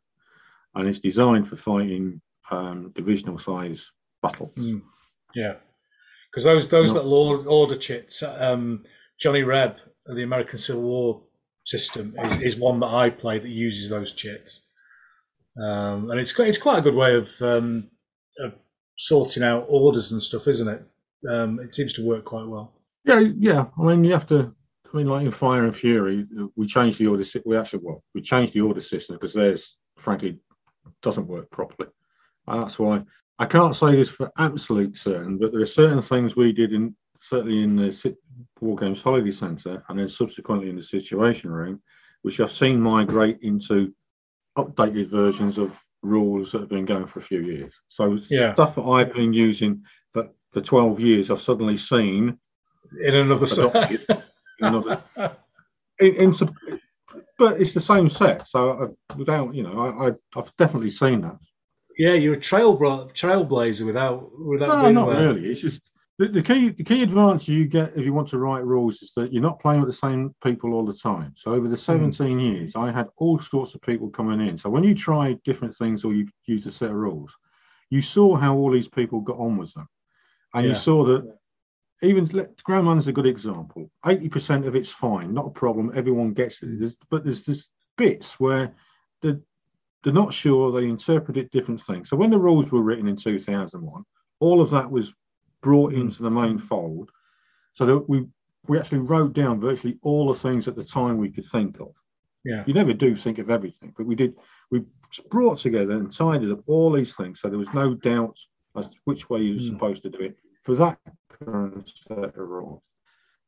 And it's designed for fighting divisional size battles. Yeah. Because those little order chits, Johnny Reb, the American Civil War system, is one that I play that uses those chits. And it's quite a good way of sorting out orders and stuff, isn't it? It seems to work quite well. Yeah. I mean, you have to. I mean, like in Fire and Fury, we changed the order. We changed the order system because theirs, frankly, doesn't work properly. And that's why I can't say this for absolute certain, but there are certain things we did certainly in the War Games Holiday Centre, and then subsequently in the Situation Room, which I've seen migrate into updated versions of rules that have been going for a few years. So stuff that I've been using for 12 years, I've suddenly seen in another set. But it's the same set. So I've definitely seen that. Yeah, you're a trailblazer without. No, not really. It's just the key advantage you get if you want to write rules is that you're not playing with the same people all the time. So over the 17 years, I had all sorts of people coming in. So when you tried different things or you used a set of rules, you saw how all these people got on with them, and you saw that. Even Grandman's a good example. 80% of it's fine, not a problem. Everyone gets it. There's bits where they're not sure. They interpreted different things. So when the rules were written in 2001, all of that was brought into the main fold, so that we actually wrote down virtually all the things at the time we could think of. Yeah, you never do think of everything, but we did. We brought together and tidied up all these things, so there was no doubt as to which way you were supposed to do it for that current set of rules.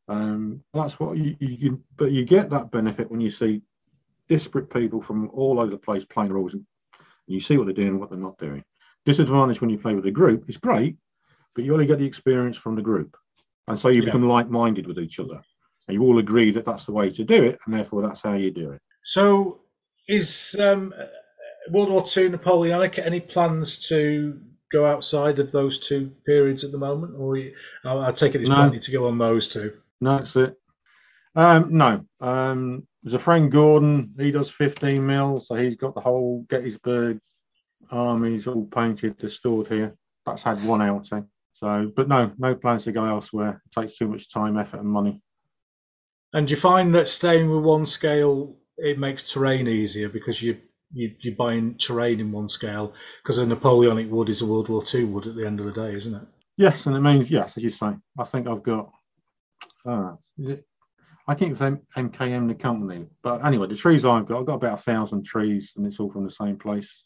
That's what you but you get that benefit when you see disparate people from all over the place playing rules, and you see what they're doing and what they're not doing. Disadvantage when you play with a group is great, but you only get the experience from the group, and so you become like-minded with each other, and you all agree that that's the way to do it, and therefore that's how you do it. So is World War II Napoleonic, any plans to go outside of those two periods at the moment, or I take it it's plenty to go on those two? No, that's it. There's a friend Gordon, he does 15 mil, so he's got the whole Gettysburg armies all painted, they're stored here. That's had one outing. So, but no plans to go elsewhere. It takes too much time, effort, and money. And do you find that staying with one scale, it makes terrain easier because you're buying terrain in one scale, because a Napoleonic wood is a World War II wood at the end of the day, isn't it? Yes, and it means, yes, as you say, I think I've got, I keep saying MKM the company, but anyway, the trees I've got about 1,000 trees, and it's all from the same place.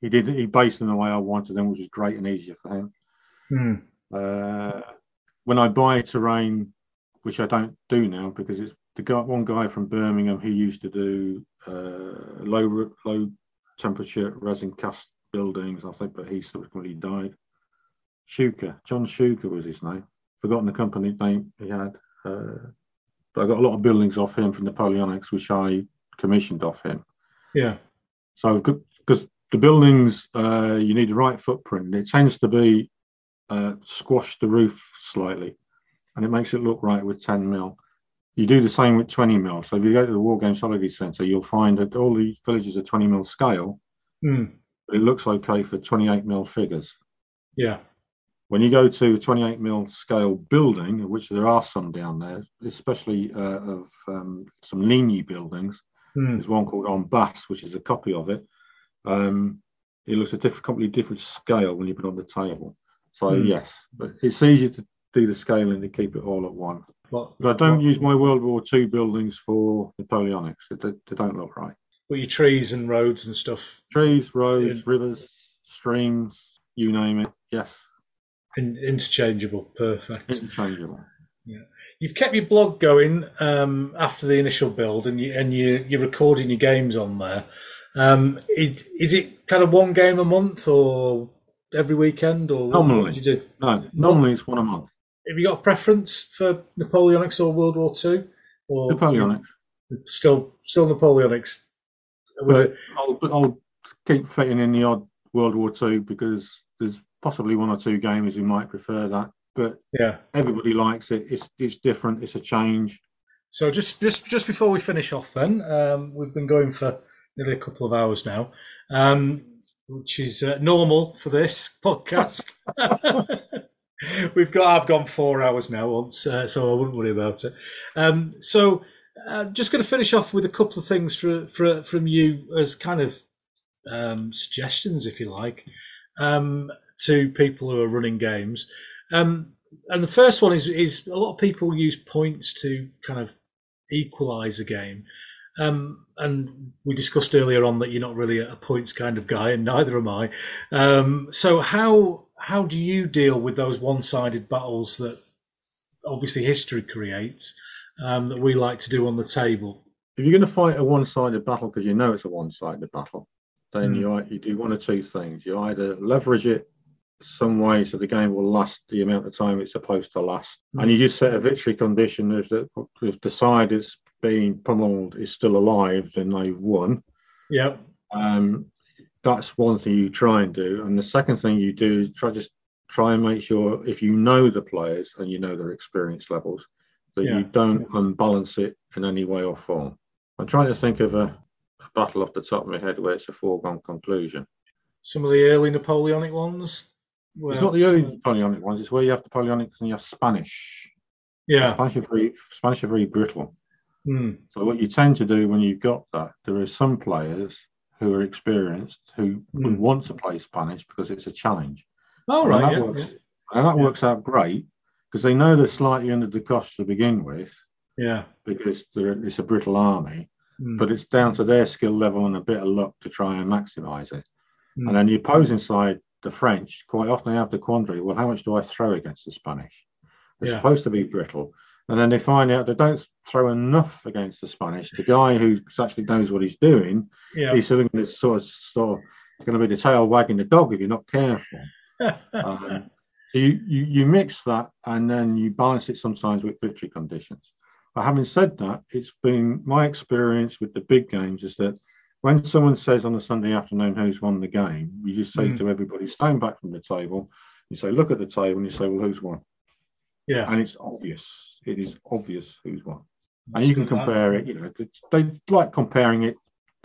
He based them the way I wanted them, which was great and easier for him. When I buy terrain, which I don't do now, because it's one guy from Birmingham who used to do low temperature resin cast buildings, I think, but he subsequently died. Shuker, John Shuker was his name. Forgotten the company name he had. But I got a lot of buildings off him from Napoleonics, which I commissioned off him. Yeah. So, because the buildings, you need the right footprint. It tends to be squash the roof slightly, and it makes it look right with 10 mil. You do the same with 20 mil. So if you go to the War Games Holiday Centre, you'll find that all the villages are 20 mil scale. But it looks okay for 28 mil figures. Yeah. When you go to a 28 mil scale building, which there are some down there, especially of some Ligny buildings, there's one called En Basse, which is a copy of it. It looks a completely different scale when you put it on the table. So yes, but it's easier to do the scaling to keep it all at one. But I don't use my World War II buildings for Napoleonics. They don't look right. But your trees and roads and stuff. Trees, roads, rivers, streams, you name it. Yes. Interchangeable. Perfect. Interchangeable. Yeah. You've kept your blog going after the initial build, and you're recording your games on there. Is it kind of one game a month, or every weekend, or normally? What do you do? No, normally it's one a month. Have you got a preference for Napoleonics or World War II? Or Napoleonics. Still Napoleonics. But I'll keep fitting in the odd World War II, because there's possibly one or two gamers who might prefer that. But everybody likes it. It's different. It's a change. So just before we finish off then, we've been going for nearly a couple of hours now, which is normal for this podcast. I've gone 4 hours now once, so I wouldn't worry about it. Just going to finish off with a couple of things from you as kind of suggestions, if you like, to people who are running games. And the first one is a lot of people use points to kind of equalise a game. And we discussed earlier on that you're not really a points kind of guy, and neither am I. So how do you deal with those one-sided battles that obviously history creates, that we like to do on the table? If you're going to fight a one-sided battle because you know it's a one-sided battle, then you do one or two things. You either leverage it some way so the game will last the amount of time it's supposed to last, and you just set a victory condition. If the side is being pummeled is still alive, then they've won. Yep. That's one thing you try and do, and the second thing you do is try and make sure, if you know the players and you know their experience levels, that you don't unbalance it in any way or form. I'm trying to think of a battle off the top of my head where it's a foregone conclusion. Some of the early Napoleonic ones. Well, it's not the early Napoleonic ones. It's where you have Napoleonics and you have Spanish. Yeah. Spanish are very brittle. So what you tend to do when you've got that, there are some players who are experienced who would want to play Spanish because it's a challenge. Oh, right. And that works out great because they know they're slightly under the cost to begin with. Yeah. Because it's a brittle army, but it's down to their skill level and a bit of luck to try and maximise it. And then the opposing side, the French, quite often they have the quandary, well, how much do I throw against the Spanish? They're supposed to be brittle. And then they find out they don't throw enough against the Spanish. The guy who actually knows what he's doing, he's sort of going to be the tail wagging the dog if you're not careful. So you mix that and then you balance it sometimes with victory conditions. But having said that, it's been my experience with the big games is that when someone says on a Sunday afternoon who's won the game, you just say to everybody, stand back from the table, you say, look at the table, and you say, well, who's won? Yeah. And it's obvious. It is obvious who's won. That's and you can compare it, they like comparing it,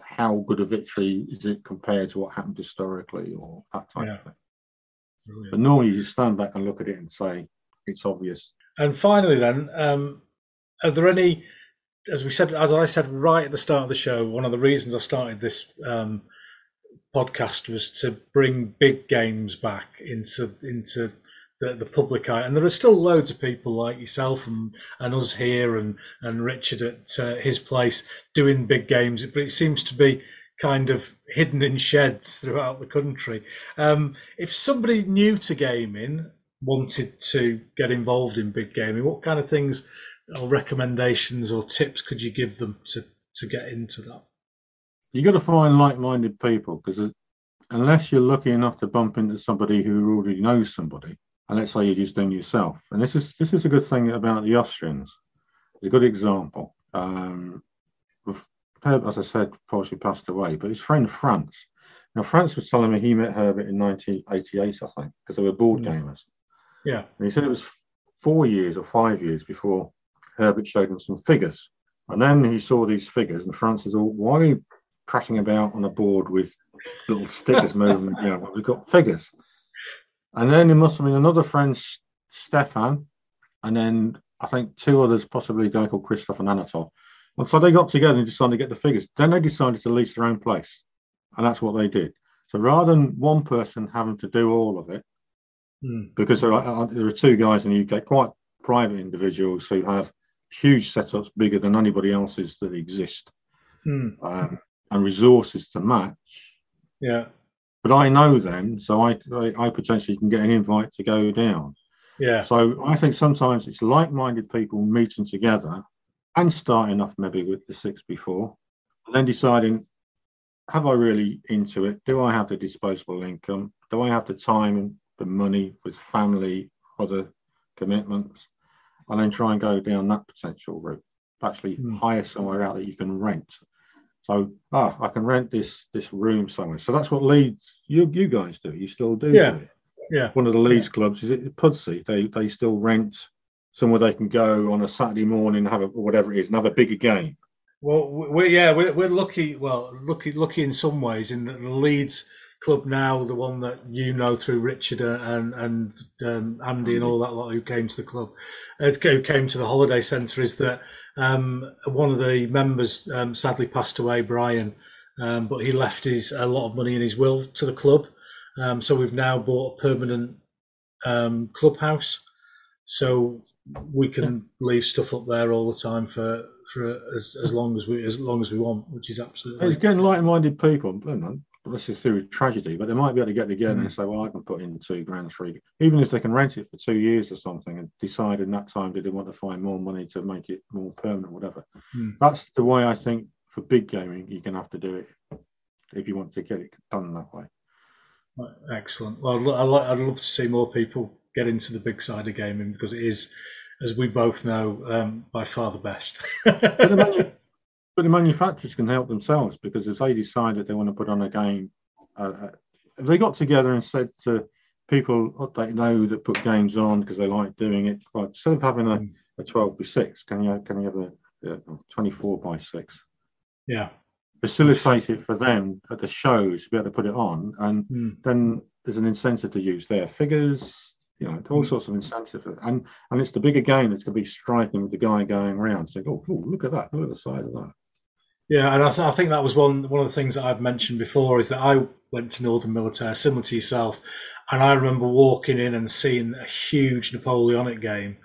how good a victory is it compared to what happened historically or that type of thing. Brilliant. But normally you just stand back and look at it and say, it's obvious. And finally then, are there any... As I said right at the start of the show, one of the reasons I started this podcast was to bring big games back into the public eye. And there are still loads of people like yourself and us here and Richard at his place doing big games, but it seems to be kind of hidden in sheds throughout the country. If somebody new to gaming wanted to get involved in big gaming, what kind of things or recommendations or tips could you give them to get into that? You've got to find like-minded people, because unless you're lucky enough to bump into somebody who already knows somebody, and let's say you're just doing yourself, and this is a good thing about the Austrians. It's a good example. Herbert, as I said, partially passed away, but his friend Franz. Now, Franz was telling me he met Herbert in 1988, I think, because they were board gamers. Yeah. And he said it was 4 years or 5 years before Herbert showed him some figures, and then he saw these figures, and Franz says, "Oh, why are you prattling about on a board with little stickers moving around? Well, we've got figures." And then there must have been another friend, Stefan, and then I think two others, possibly a guy called Christoph and Anatol. And so they got together and decided to get the figures. Then they decided to lease their own place, and that's what they did. So rather than one person having to do all of it, because there are two guys in the UK, quite private individuals who have huge setups bigger than anybody else's that exist, and resources to match. Yeah, but I know them, so I potentially can get an invite to go down. Yeah. So I think sometimes it's like-minded people meeting together and starting off maybe with the six before, and then deciding, have I really into it? Do I have the disposable income? Do I have the time and the money with family, other commitments? And then try and go down that potential route. Actually hire somewhere out that you can rent. So, I can rent this room somewhere. So that's what Leeds, you guys do. You still do. Yeah. Yeah. One of the Leeds clubs is at Pudsey. They still rent somewhere they can go on a Saturday morning, whatever it is, and have a bigger game. Well, we're lucky in some ways in that the Leeds club now, the one that you know through Richard and Andy and all that lot who came to the club, who came to the Holiday Centre, is that one of the members sadly passed away, Brian, but he left a lot of money in his will to the club. So we've now bought a permanent clubhouse, so we can leave stuff up there all the time for as long as we want, which is absolutely. It's getting like-minded people. This is through tragedy, but they might be able to get together and say, "Well, I can put in £2 grand, £3," even if they can rent it for 2 years or something, and decide in that time, did they want to find more money to make it more permanent, whatever. That's the way I think for big gaming. You're going to have to do it if you want to get it done that way. Excellent. Well, I'd love to see more people get into the big side of gaming, because it is, as we both know, by far the best. But the manufacturers can help themselves, because if they decide that they want to put on a game, if they got together and said to people they know that put games on because they like doing it, like, instead of having a 12x6, can you have a 24x6? Yeah. Facilitate it for them at the shows to be able to put it on, and then there's an incentive to use their figures, all sorts of incentive, and it's the bigger game that's going to be striking with the guy going around saying, "Oh, look at that! Look at the size of that." Yeah, and I think that was one of the things that I've mentioned before, is that I went to Northern Militaire, similar to yourself, and I remember walking in and seeing a huge Napoleonic game,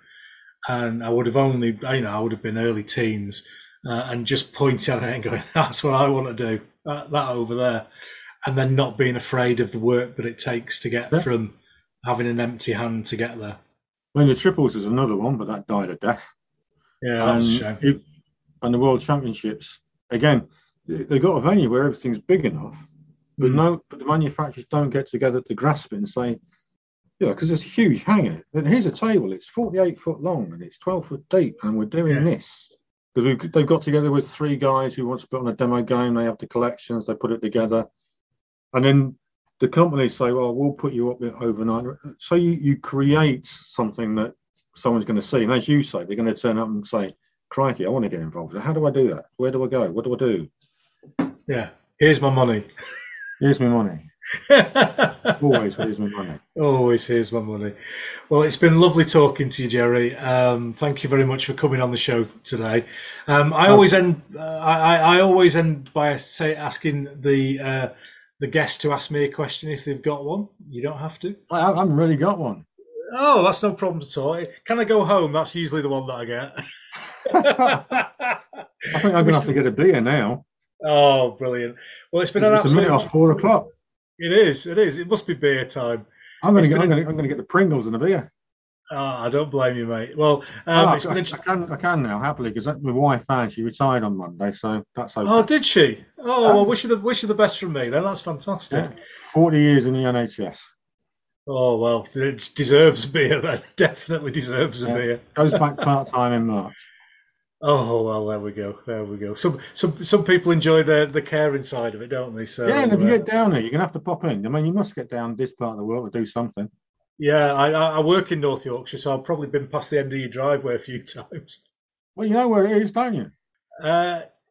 and I would have been early teens, and just pointing at it and going, "That's what I want to do, that over there," and then not being afraid of the work that it takes to get from having an empty hand to get there. Well, the triples is another one, but that died a death. Yeah, that's a shame. And the World Championships, again, they've got a venue where everything's big enough, but the manufacturers don't get together to grasp it and say, because there's a huge hangar. And here's a table, it's 48 foot long and it's 12 foot deep, and we're doing this. Because they've got together with three guys who want to put on a demo game, they have the collections, they put it together. And then the companies say, "Well, we'll put you up overnight." So you create something that someone's going to see. And as you say, they're going to turn up and say, "Crikey, I want to get involved. How do I do that? Where do I go? What do I do?" Yeah. Here's my money. Here's my money. Always here's my money. Always here's my money. Well, it's been lovely talking to you, Jerry. Thank you very much for coming on the show today. I always end by asking the guest to ask me a question if they've got one. You don't have to. I haven't really got one. Oh, that's no problem at all. Can I go home? That's usually the one that I get. I think I'm going to have to get a beer now. Oh, brilliant. Well, it's been it's a minute past 4:00. It is. It is. It must be beer time. I'm going to get the Pringles and a beer. I don't blame you, mate. Well, I can now, happily, because my wife, she retired on Monday, so that's okay. Oh, did she? Oh, well, wish you the best from me then. That's fantastic. Yeah, 40 years in the NHS. Oh, well, it deserves a beer then. Definitely deserves a beer. Goes back part-time in March. Oh, well, there we go. There we go. Some people enjoy the care inside of it, don't they? So, yeah, and if you get down there, you're going to have to pop in. I mean, you must get down this part of the world to do something. Yeah, I work in North Yorkshire, so I've probably been past the end of your driveway a few times. Well, you know where it is, don't you?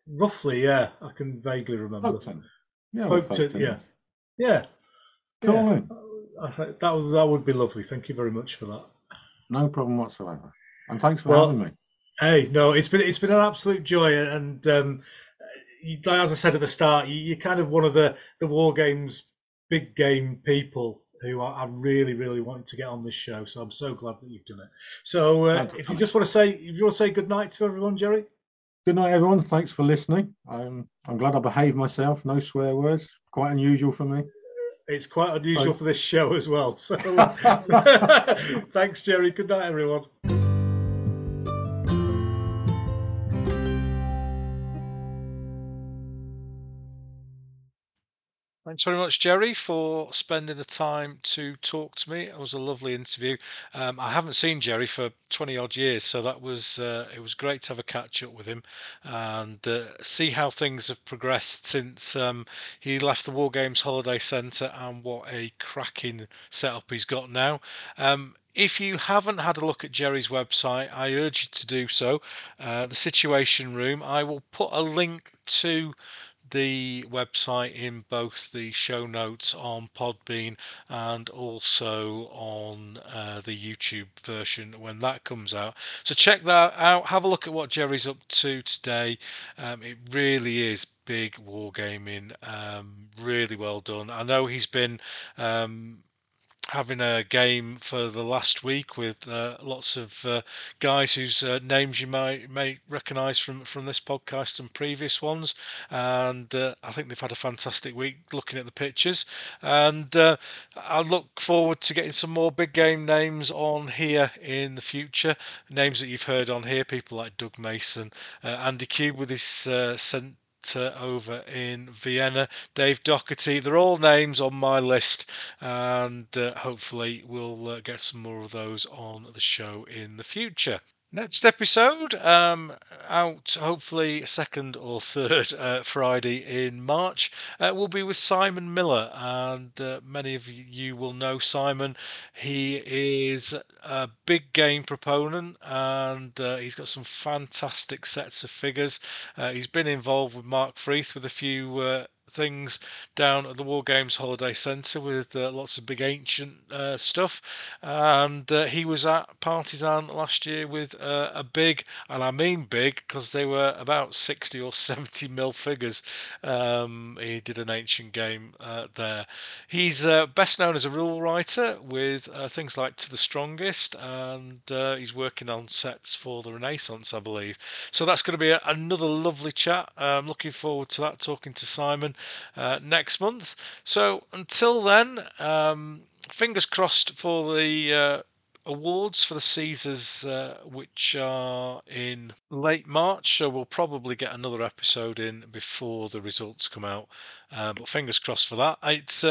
Roughly, yeah. I can vaguely remember. Folkestone. Yeah, Folkestone. Yeah. Yeah. Cool. Yeah. That would be lovely. Thank you very much for that. No problem whatsoever. And thanks for having me. Hey, no, it's been an absolute joy. And as I said at the start, you're kind of one of the War Games big game people who I really, really wanted to get on this show, so I'm so glad that you've done it. So, if you want to say good night to everyone, Jerry. Good night, everyone. Thanks for listening. I'm glad I behaved myself. No swear words. Quite unusual for me. It's quite unusual for this show as well. So, thanks, Jerry. Good night, everyone. Thanks very much, Jerry, for spending the time to talk to me. It was a lovely interview. I haven't seen Jerry for 20-odd years, so that was it was great to have a catch-up with him and see how things have progressed since he left the War Games Holiday Centre, and what a cracking setup he's got now. If you haven't had a look at Jerry's website, I urge you to do so, the Situation Room. I will put a link to the website in both the show notes on Podbean and also on the YouTube version when that comes out. So check that out. Have a look at what Jerry's up to today. It really is big wargaming. Really well done. I know he's been having a game for the last week with lots of guys whose names you may recognise from this podcast and previous ones, and I think they've had a fantastic week looking at the pictures, and I look forward to getting some more big game names on here in the future, names that you've heard on here, people like Doug Mason, Andy Cube with his over in Vienna, Dave Docherty. They're all names on my list, and hopefully we'll get some more of those on the show in the future. Next episode out hopefully second or third Friday in March will be with Simon Miller, and many of you will know Simon. He is a big game proponent, and he's got some fantastic sets of figures. He's been involved with Mark Freeth with a few things down at the War Games Holiday Centre with lots of big ancient stuff, and he was at Partisan last year with a big, and I mean big because they were about 60 or 70 mil figures. He did an ancient game there. He's best known as a rule writer with things like To the Strongest, and he's working on sets for the Renaissance, I believe. So that's going to be another lovely chat. I'm looking forward to that, talking to Simon next month. So until then, fingers crossed for the awards for the Caesars, which are in late March, so we'll probably get another episode in before the results come out, but fingers crossed for that. It's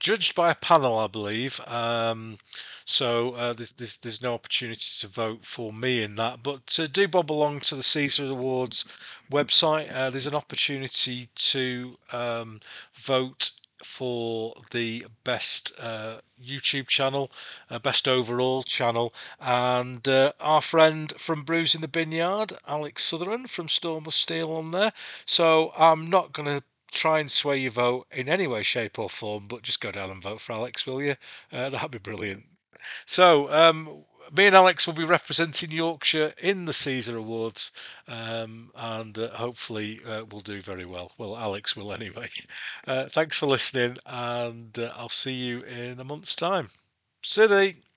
judged by a panel, I believe, so there's no opportunity to vote for me in that, but do bob along to the Caesar Awards website. There's an opportunity to vote for the best YouTube channel, best overall channel, and our friend from Brews in the Vineyard, Alex Sutherland from Storm of Steel, on there. So I'm not going to try and sway your vote in any way, shape or form, but just go down and vote for Alex, will you? That'd be brilliant. So me and Alex will be representing Yorkshire in the Caesar Awards, and hopefully we'll do very well. Well, Alex will anyway. Thanks for listening, and I'll see you in a month's time. See you.